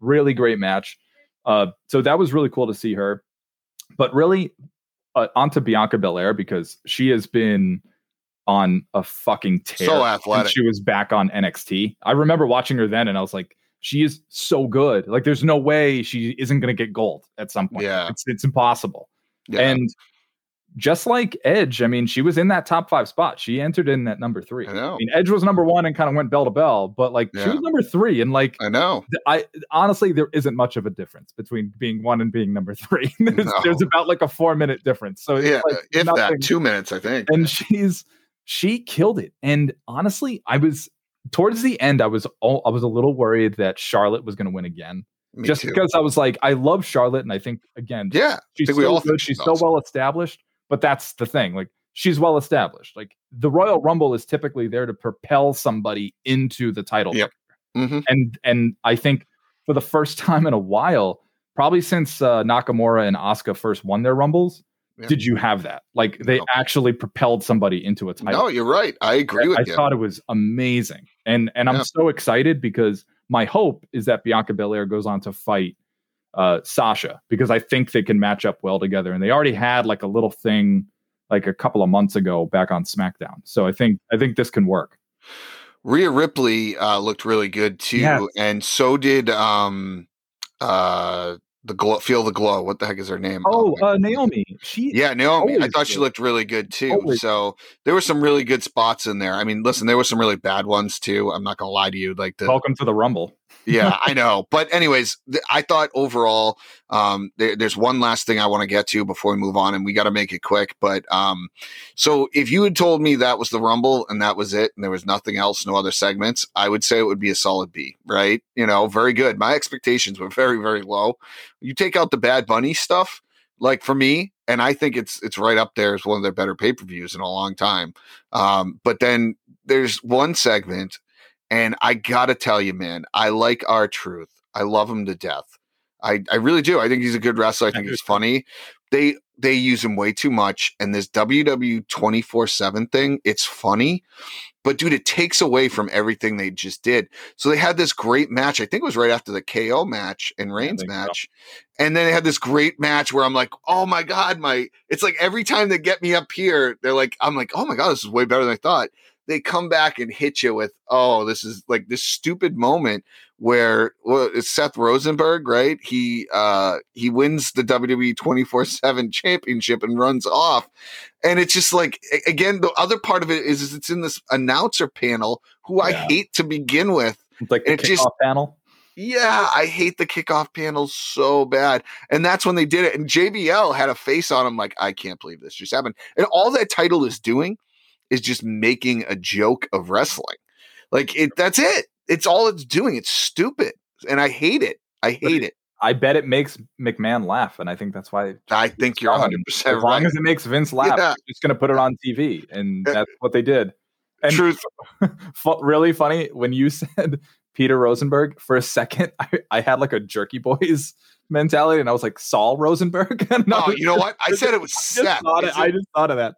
Really great match. So that was really cool to see her. But really, onto Bianca Belair, because she has been on a fucking tear. So athletic. She was back on NXT. I remember watching her then, and I was like, she is so good. Like, there's no way she isn't going to get gold at some point. Yeah. It's impossible. Yeah. And just like Edge, I mean, she was in that top 5 spot. She entered in at number 3. I know. I mean, Edge was number 1 and kind of went bell to bell, but like she was number 3, and like I know. I honestly, there isn't much of a difference between being 1 and being number 3. There's about like a 4-minute difference. So yeah, like if nothing. That 2 minutes, I think. And she killed it. And honestly, I was towards the end. I was a little worried that Charlotte was going to win again. Me just too. Because I was like, I love Charlotte, and I think again, she's so good. She's so well established. But that's the thing. Like she's well established. Like the Royal Rumble is typically there to propel somebody into the title. Yep. Mm-hmm. And I think for the first time in a while, probably since Nakamura and Asuka first won their Rumbles, did you have that? Like they actually propelled somebody into a title. No, you're right. I agree with you. I thought it was amazing. And I'm so excited because my hope is that Bianca Belair goes on to fight Sasha, because I think they can match up well together, and they already had like a little thing like a couple of months ago back on SmackDown. So I think this can work. Rhea Ripley looked really good too, and so did the glow. Feel the glow. What the heck is her name? Naomi. Naomi. I thought she looked really good too. Always. So there were some really good spots in there. I mean, listen, there were some really bad ones too. I'm not gonna lie to you. Like welcome to the Rumble. Yeah, I know. But anyways, I thought overall, there's one last thing I want to get to before we move on, and we got to make it quick. But so if you had told me that was the Rumble and that was it, and there was nothing else, no other segments, I would say it would be a solid B, right? You know, very good. My expectations were very, very low. You take out the Bad Bunny stuff, like for me, and I think it's right up there as one of their better pay-per-views in a long time. But then there's one segment, and I got to tell you, man, I like R-Truth. I love him to death. I really do. I think he's a good wrestler. I think he's funny. They use him way too much. And this WW 24/7 thing, it's funny. But, dude, it takes away from everything they just did. So they had this great match. I think it was right after the KO match and Reigns match. So. And then they had this great match where I'm like, oh, my God. It's like every time they get me up here, I'm like, oh, my God, this is way better than I thought. They come back and hit you with, oh, this is like this stupid moment where it's Seth Rosenberg, right? He wins the WWE 24/7 championship and runs off. And it's just like, again, the other part of it is it's in this announcer panel who I hate to begin with. It's like the kickoff panel. Yeah, I hate the kickoff panels so bad. And that's when they did it. And JBL had a face on him like, I can't believe this just happened. And all that title is doing is just making a joke of wrestling. Like it, that's it. It's all it's doing. It's stupid. And I hate it. I bet it makes McMahon laugh. And I think that's why I think you're 100% right. As long as it makes Vince laugh, yeah. It's going to put it on TV. And that's what they did. And truth. Really funny. When you said Peter Rosenberg for a second, I had like a Jerky Boys mentality and I was like, Saul Rosenberg. You know what? I said it was Seth. I just thought of that.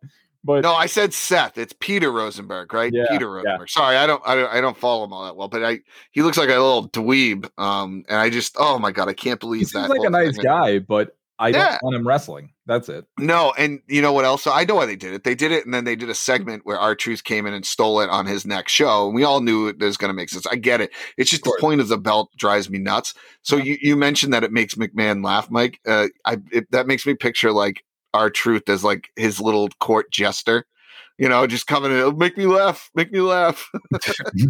But no, I said Seth. It's Peter Rosenberg, right? Yeah, Peter Rosenberg. Yeah. Sorry, I don't follow him all that well, but he looks like a little dweeb. And I just, oh my God, I can't believe he seems that. He's like a nice guy, but I don't want him wrestling. That's it. No, and you know what else? So I know why they did it. They did it, and then they did a segment where R-Truth came in and stole it on his next show. And we all knew it was going to make sense. I get it. It's just the point of the belt drives me nuts. So you mentioned that it makes McMahon laugh, Mike. That makes me picture like R-Truth as like his little court jester, you know, just coming in, make me laugh.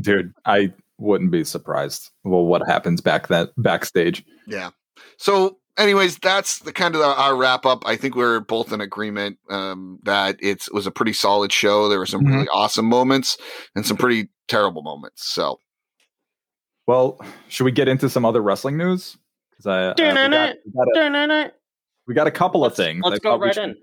Dude, I wouldn't be surprised. Well, what happens backstage? Yeah. So anyways, that's the kind of our wrap up. I think we're both in agreement that it was a pretty solid show. There were some really awesome moments and some pretty terrible moments. So, well, should we get into some other wrestling news? Because we got a couple of things. Let's go right in.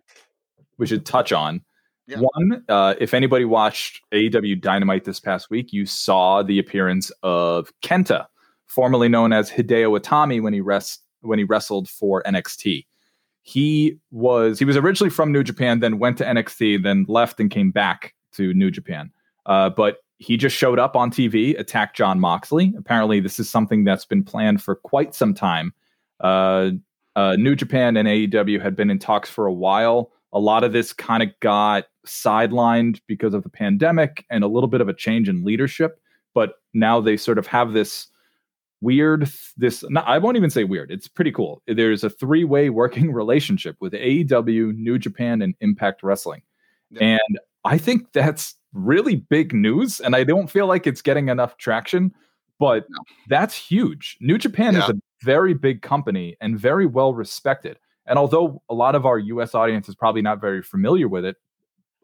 We should touch on. Yeah. One, if anybody watched AEW Dynamite this past week, you saw the appearance of Kenta, formerly known as Hideo Itami, when he wrestled for NXT. He was originally from New Japan, then went to NXT, then left and came back to New Japan. But he just showed up on TV, attacked Jon Moxley. Apparently, this is something that's been planned for quite some time. New Japan and AEW had been in talks for a while. A lot of this kind of got sidelined because of the pandemic and a little bit of a change in leadership. But now they sort of have this weird, I won't even say weird. It's pretty cool. There's a three-way working relationship with AEW, New Japan, and Impact Wrestling. Yeah. And I think that's really big news. And I don't feel like it's getting enough traction, but that's huge. New Japan is a very big company and very well respected. And although a lot of our US audience is probably not very familiar with it,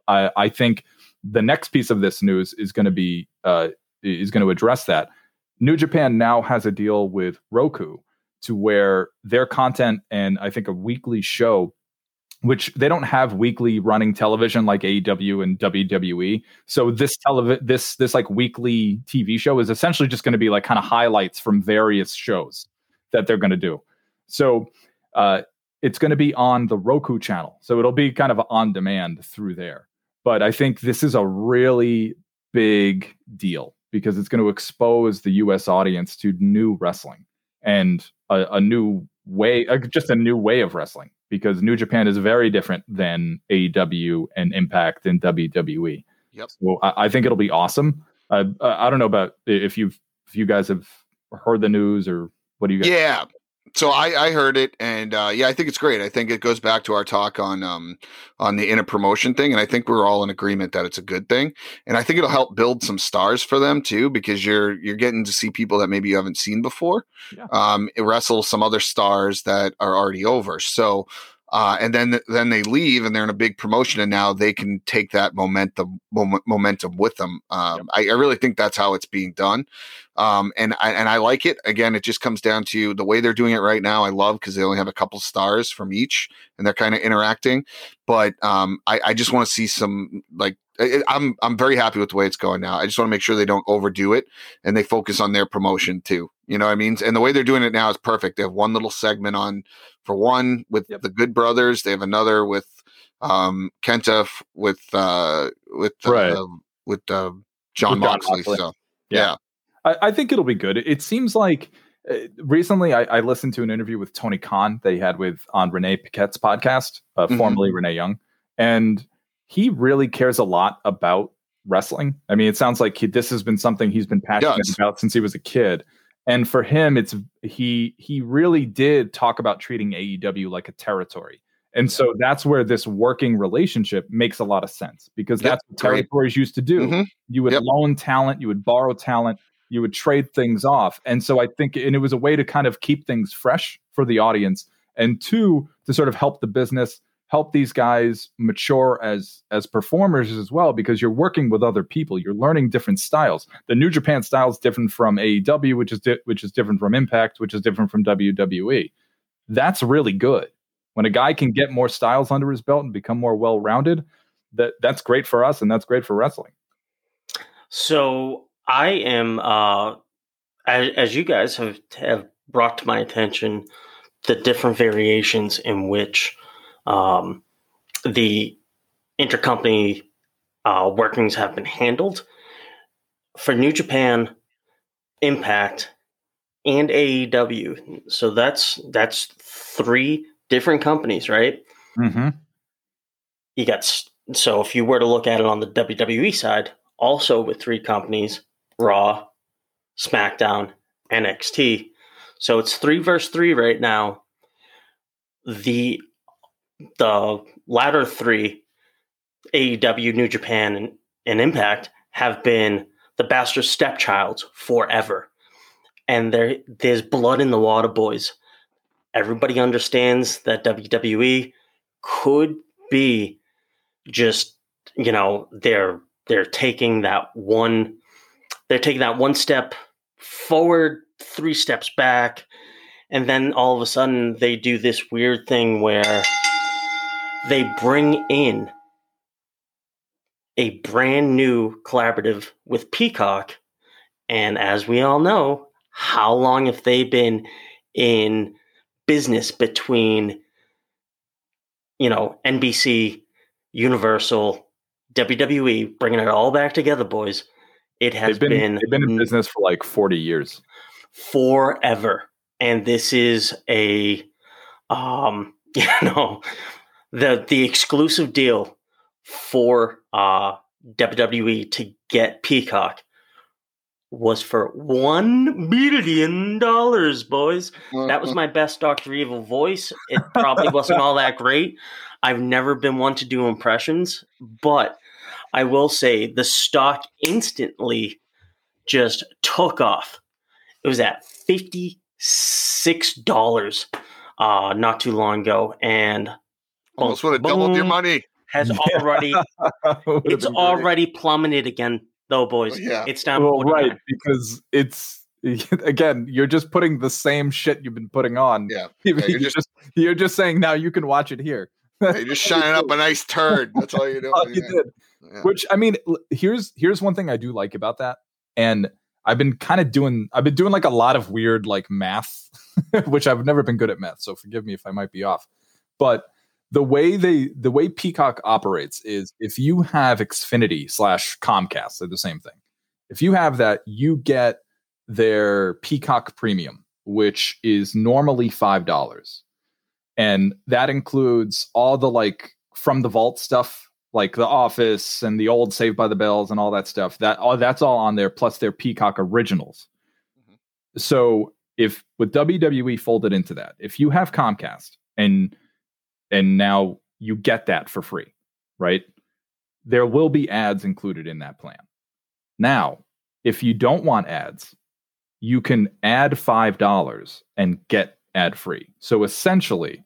I think the next piece of this news is going to be, is going to address that. New Japan now has a deal with Roku to where their content and I think a weekly show, which they don't have weekly running television like AEW and WWE. So this like weekly TV show is essentially just going to be like kind of highlights from various shows that they're going to do. So it's going to be on the Roku channel. So it'll be kind of on demand through there. But I think this is a really big deal because it's going to expose the U.S. audience to new wrestling and a new way, just a new way of wrestling, because New Japan is very different than AEW and Impact and WWE. Yep. So I think it'll be awesome. I don't know about if you guys have heard the news or what do you guys think? So I heard it, and yeah, I think it's great. I think it goes back to our talk on the inter-promotion thing, and I think we're all in agreement that it's a good thing. And I think it'll help build some stars for them too, because you're getting to see people that maybe you haven't seen before, wrestle some other stars that are already over. So and then they leave, and they're in a big promotion, and now they can take that momentum with them. I really think that's how it's being done. And I like it. Again, it just comes down to the way they're doing it right now. I love because they only have a couple stars from each, and they're kind of interacting. But I just want to see some like. I'm very happy with the way it's going now. I just want to make sure they don't overdo it and they focus on their promotion too. You know what I mean? And the way they're doing it now is perfect. They have one little segment on for one with the Good Brothers. They have another with Kenta with John Moxley. So yeah. I think it'll be good. It seems like recently I listened to an interview with Tony Khan that he had on Renee Paquette's podcast, formerly Renee Young. And he really cares a lot about wrestling. I mean, it sounds like this has been something he's been passionate about since he was a kid. And for him, it's he really did talk about treating AEW like a territory. And so that's where this working relationship makes a lot of sense, because that's what territories used to do. You would loan talent, you would borrow talent, you would trade things off. And so I think, and it was a way to kind of keep things fresh for the audience, and two, to sort of help the business, help these guys mature as performers as well, because you're working with other people. You're learning different styles. The New Japan style is different from AEW, which is different from Impact, which is different from WWE. That's really good. When a guy can get more styles under his belt and become more well-rounded, that's great for us, and that's great for wrestling. So I am, as you guys have brought to my attention, the different variations in which the intercompany workings have been handled. For New Japan, Impact, and AEW. So that's three different companies, right? Mm-hmm. So if you were to look at it on the WWE side, also with three companies, Raw, SmackDown, NXT. So it's 3 versus 3 right now. The latter three, AEW, New Japan, and Impact, have been the bastard stepchilds forever. And there's blood in the water, boys. Everybody understands that WWE could be just, you know, they're taking that one step forward, 3 steps back, and then all of a sudden they do this weird thing where they bring in a brand new collaborative with Peacock. And as we all know, how long have they been in business between, you know, NBC, Universal, WWE, bringing it all back together, boys? It has they've been in business for like 40 years. Forever. And this is a, you know, the exclusive deal for WWE to get Peacock was for $1 billion, boys. That was my best Dr. Evil voice. It probably wasn't all that great. I've never been one to do impressions, but I will say the stock instantly just took off. It was at $56 not too long ago, and almost would have doubled your money. Has already it's already plummeted again, though, boys. Yeah. It's down. Well, right, because it's again, you're just putting the same shit you've been putting on. Yeah, you're just saying now you can watch it here. You're just shining up a nice turd. That's all you're doing. Yeah. Which, I mean, here's one thing I do like about that, and I've been doing like a lot of weird like math, which I've never been good at math, so forgive me if I might be off, but. The way Peacock operates is if you have Xfinity / Comcast, they're the same thing. If you have that, you get their Peacock Premium, which is normally $5. And that includes all the like from the vault stuff, like The Office and the old Saved by the Bells and all that stuff. That's all on there, plus their Peacock originals. So if with WWE folded into that, if you have Comcast and now you get that for free, right? There will be ads included in that plan. Now, if you don't want ads, you can add $5 and get ad free. So essentially,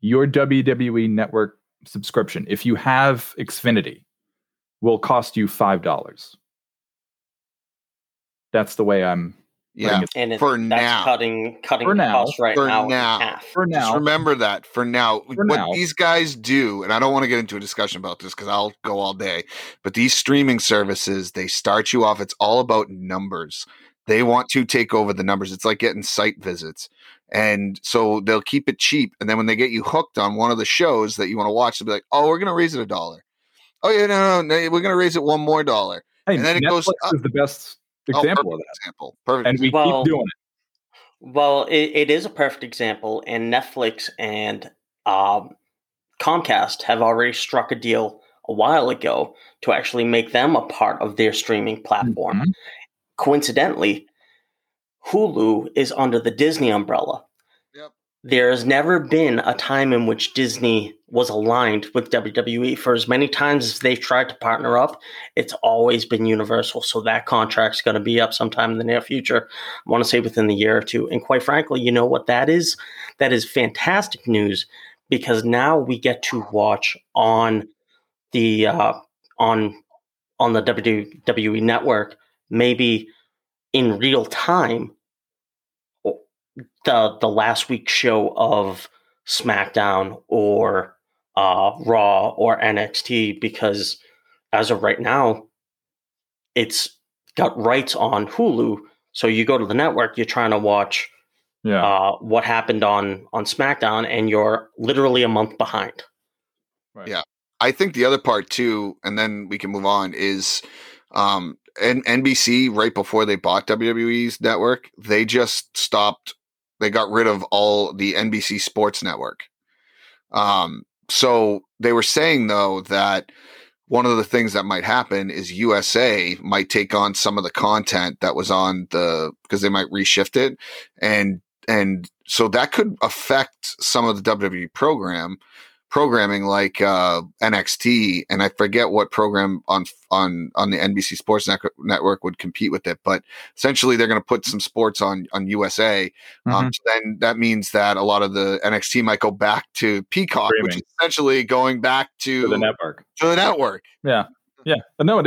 your WWE network subscription, if you have Xfinity, will cost you $5. That's the way I'm. Yeah, and for now, cutting the cost right now in half. For now, just remember that. For now, what these guys do, and I don't want to get into a discussion about this because I'll go all day. But these streaming services, they start you off. It's all about numbers. They want to take over the numbers. It's like getting site visits. And so they'll keep it cheap. And then when they get you hooked on one of the shows that you want to watch, they'll be like, oh, we're going to raise it $1. Oh, yeah, no, we're going to raise it $1 more. Hey, and then Netflix it goes up. Is the best example of that. Example. Perfect. And we keep doing it. Well, it is a perfect example. And Netflix and Comcast have already struck a deal a while ago to actually make them a part of their streaming platform. Mm-hmm. Coincidentally, Hulu is under the Disney umbrella. Yep. There has never been a time in which Disney was aligned with WWE. For as many times as they've tried to partner up, it's always been Universal. So that contract's going to be up sometime in the near future. I want to say within the year or two. And quite frankly, you know what that is? That is fantastic news, because now we get to watch on the on the WWE network, maybe in real time, the last week's show of SmackDown or Raw or NXT, because as of right now, it's got rights on Hulu. So you go to the network, you're trying to watch what happened on SmackDown, and you're literally a month behind. Right. Yeah. I think the other part too, and then we can move on, is and NBC, right before they bought WWE's network, they just stopped. They got rid of all the NBC sports network. So they were saying, though, that one of the things that might happen is USA might take on some of the content that was on because they might reshift it. And so that could affect some of the WWE programming like NXT, and I forget what program on the NBC Sports Network would compete with it, but essentially they're going to put some sports on USA. Mm-hmm. So then that means that a lot of the NXT might go back to Peacock, streaming, which is essentially going back to the network. Yeah. Yeah. But no,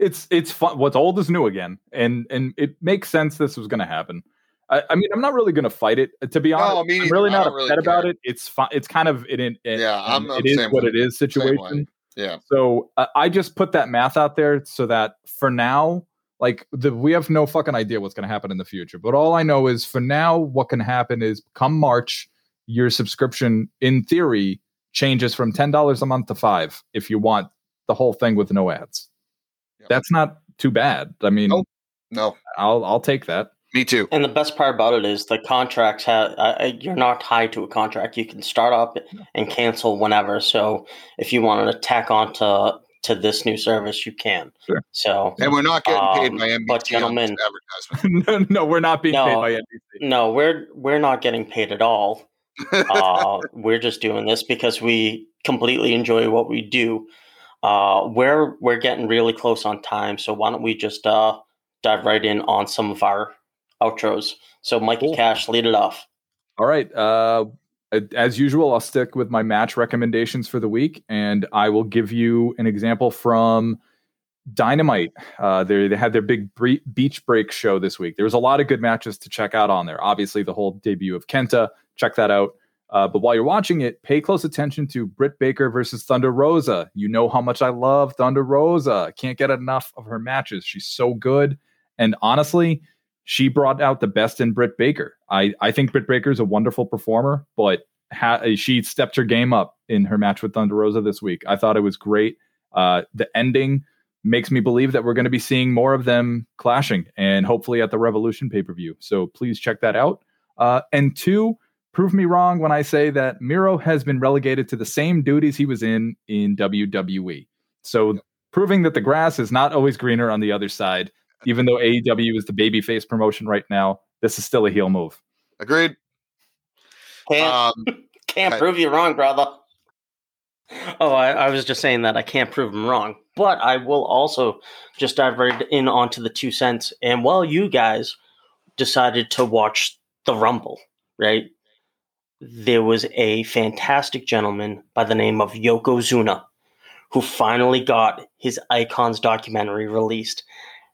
it's fun. What's old is new again. And it makes sense this was going to happen. I mean, I'm not really going to fight it, to be honest. No, I'm really not upset about it. It's fine. It's kind of it is what it is situation. Yeah. So I just put that math out there so that for now, like we have no fucking idea what's going to happen in the future. But all I know is for now, what can happen is come March, your subscription in theory changes from $10 a month to $5 if you want the whole thing with no ads. Yep. That's not too bad. I mean, no, I'll take that. Me too. And the best part about it is the contracts have you're not tied to a contract. You can start up and cancel whenever. So if you wanted to tack on to this new service, you can. Sure. So and we're not getting paid by NBC. But gentlemen, no, we're not being paid by NBC. No, we're not getting paid at all. We're just doing this because we completely enjoy what we do. We're getting really close on time, so why don't we just dive right in on some of our outros. So Mikey Cash, lead it off. All right. As usual, I'll stick with my match recommendations for the week, and I will give you an example from Dynamite. They had their big beach break show this week. There was a lot of good matches to check out on there. Obviously, the whole debut of Kenta. Check that out. But while you're watching it, pay close attention to Britt Baker versus Thunder Rosa. You know how much I love Thunder Rosa. Can't get enough of her matches. She's so good. And honestly, she brought out the best in Britt Baker. I think Britt Baker is a wonderful performer, but she stepped her game up in her match with Thunder Rosa this week. I thought it was great. The ending makes me believe that we're going to be seeing more of them clashing, and hopefully at the Revolution pay-per-view. So please check that out. And two, prove me wrong when I say that Miro has been relegated to the same duties he was in WWE. So proving that the grass is not always greener on the other side. Even though AEW is the babyface promotion right now, this is still a heel move. Agreed. Can't prove you wrong, brother. Oh, I was just saying that I can't prove him wrong, but I will also just dive right in onto the 2 cents. And while you guys decided to watch the Rumble, right, there was a fantastic gentleman by the name of Yokozuna who finally got his Icons documentary released.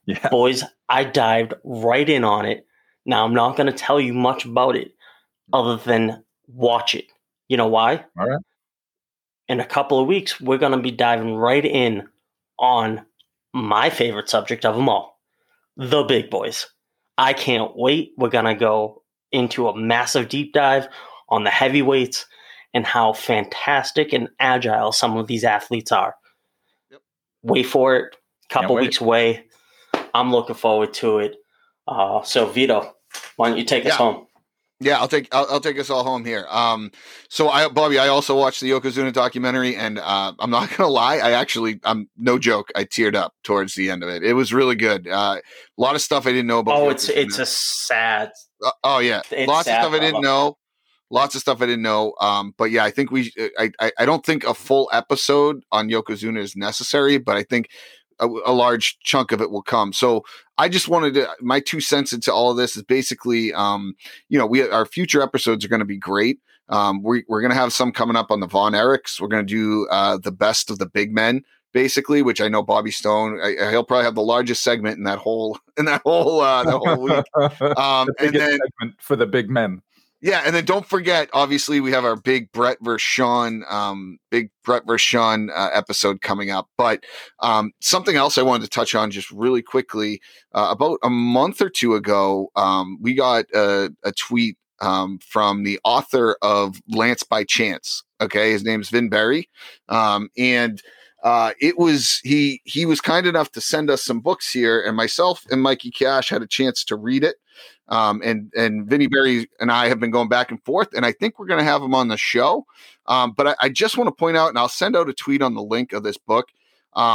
Yeah. Boys, I dived right in on it. Now, I'm not going to tell you much about it other than watch it. You know why? All right. In a couple of weeks, we're going to be diving right in on my favorite subject of them all, the big boys. I can't wait. We're going to go into a massive deep dive on the heavyweights and how fantastic and agile some of these athletes are. Yep. Wait for it. Couple weeks away. I'm looking forward to it. So Vito, why don't you take us home? Yeah, I'll take us all home here. Bobby, I also watched the Yokozuna documentary, and I'm not going to lie. I'm no joke. I teared up towards the end of it. It was really good. A lot of stuff I didn't know about. Oh, it's a sad. Oh yeah, lots of stuff I didn't know. Lots of stuff I didn't know. But yeah, I think I don't think a full episode on Yokozuna is necessary, but I think a large chunk of it will come. So I just wanted to, my 2 cents into all of this is basically, our future episodes are going to be great. We're going to have some coming up on the Von Erichs. We're going to do the best of the big men, basically, which I know Bobby Stone, he'll probably have the largest segment in that whole week. And then segment for the big men. Yeah, and then don't forget, obviously, we have our big Brett versus Sean, episode coming up. But something else I wanted to touch on just really quickly, about a month or two ago, we got a tweet from the author of Lance by Chance. Okay, his name's Vin Berry, and it was he was kind enough to send us some books here, and myself and Mikey Cash had a chance to read it. And Vinny Berry and I have been going back and forth, and I think we're going to have him on the show. But I just want to point out, and I'll send out a tweet on the link of this book. I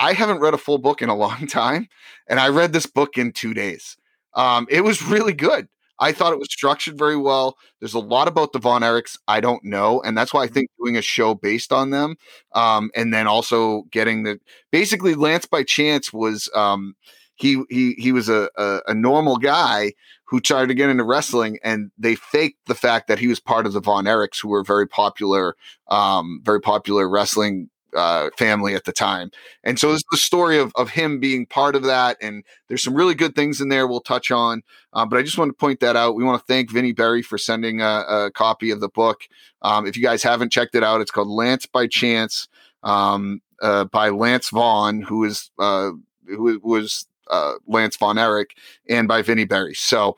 haven't read a full book in a long time, and I read this book in 2 days. It was really good. I thought it was structured very well. There's a lot about the Von Erichs I don't know, and that's why I think doing a show based on them, and then also getting basically Lance by Chance was, he was a normal guy who tried to get into wrestling, and they faked the fact that he was part of the Von Erichs, who were very popular wrestling family at the time. And so this is the story of him being part of that. And there's some really good things in there we'll touch on. But I just want to point that out. We want to thank Vinnie Berry for sending a copy of the book. If you guys haven't checked it out, it's called Lance by Chance, by Lance Vaughn, who was Lance Von Erich, and by Vinnie Berry. So,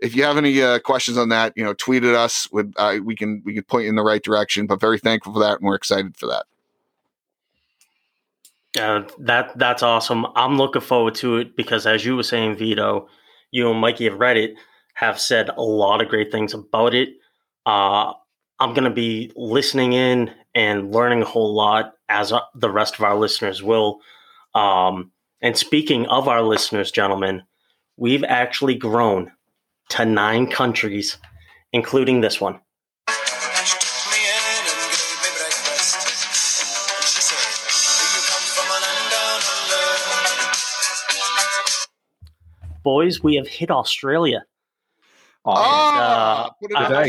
if you have any questions on that, tweet at us. We can point you in the right direction. But very thankful for that, and we're excited for that. That's awesome. I'm looking forward to it because, as you were saying, Vito, you and Mikey have read it, have said a lot of great things about it. I'm going to be listening in and learning a whole lot, as the rest of our listeners will. And speaking of our listeners, gentlemen, we've actually grown to 9 countries, including this one. Boys, we have hit Australia. I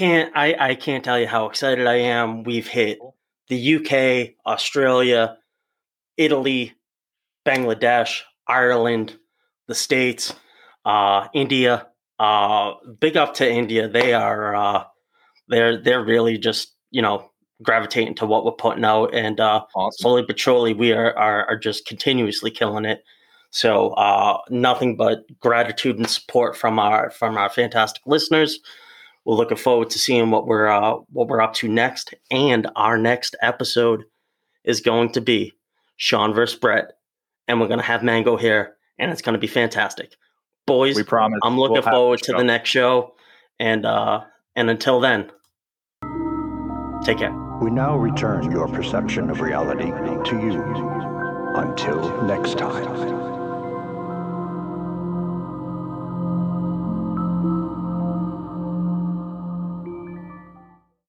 can't tell you how excited I am. We've hit the UK, Australia, Italy, Bangladesh, Ireland, the States, India. Big up to India. They are they're really just gravitating to what we're putting out, and awesome. Slowly but surely we are just continuously killing it. So nothing but gratitude and support from our fantastic listeners. We're looking forward to seeing what we're up to next, and our next episode is going to be Sean versus Brett, and we're going to have Mango here, and it's going to be fantastic, boys. We promise. I'm looking forward to the next show, and until then, take care. We now return your perception of reality to you. Until next time.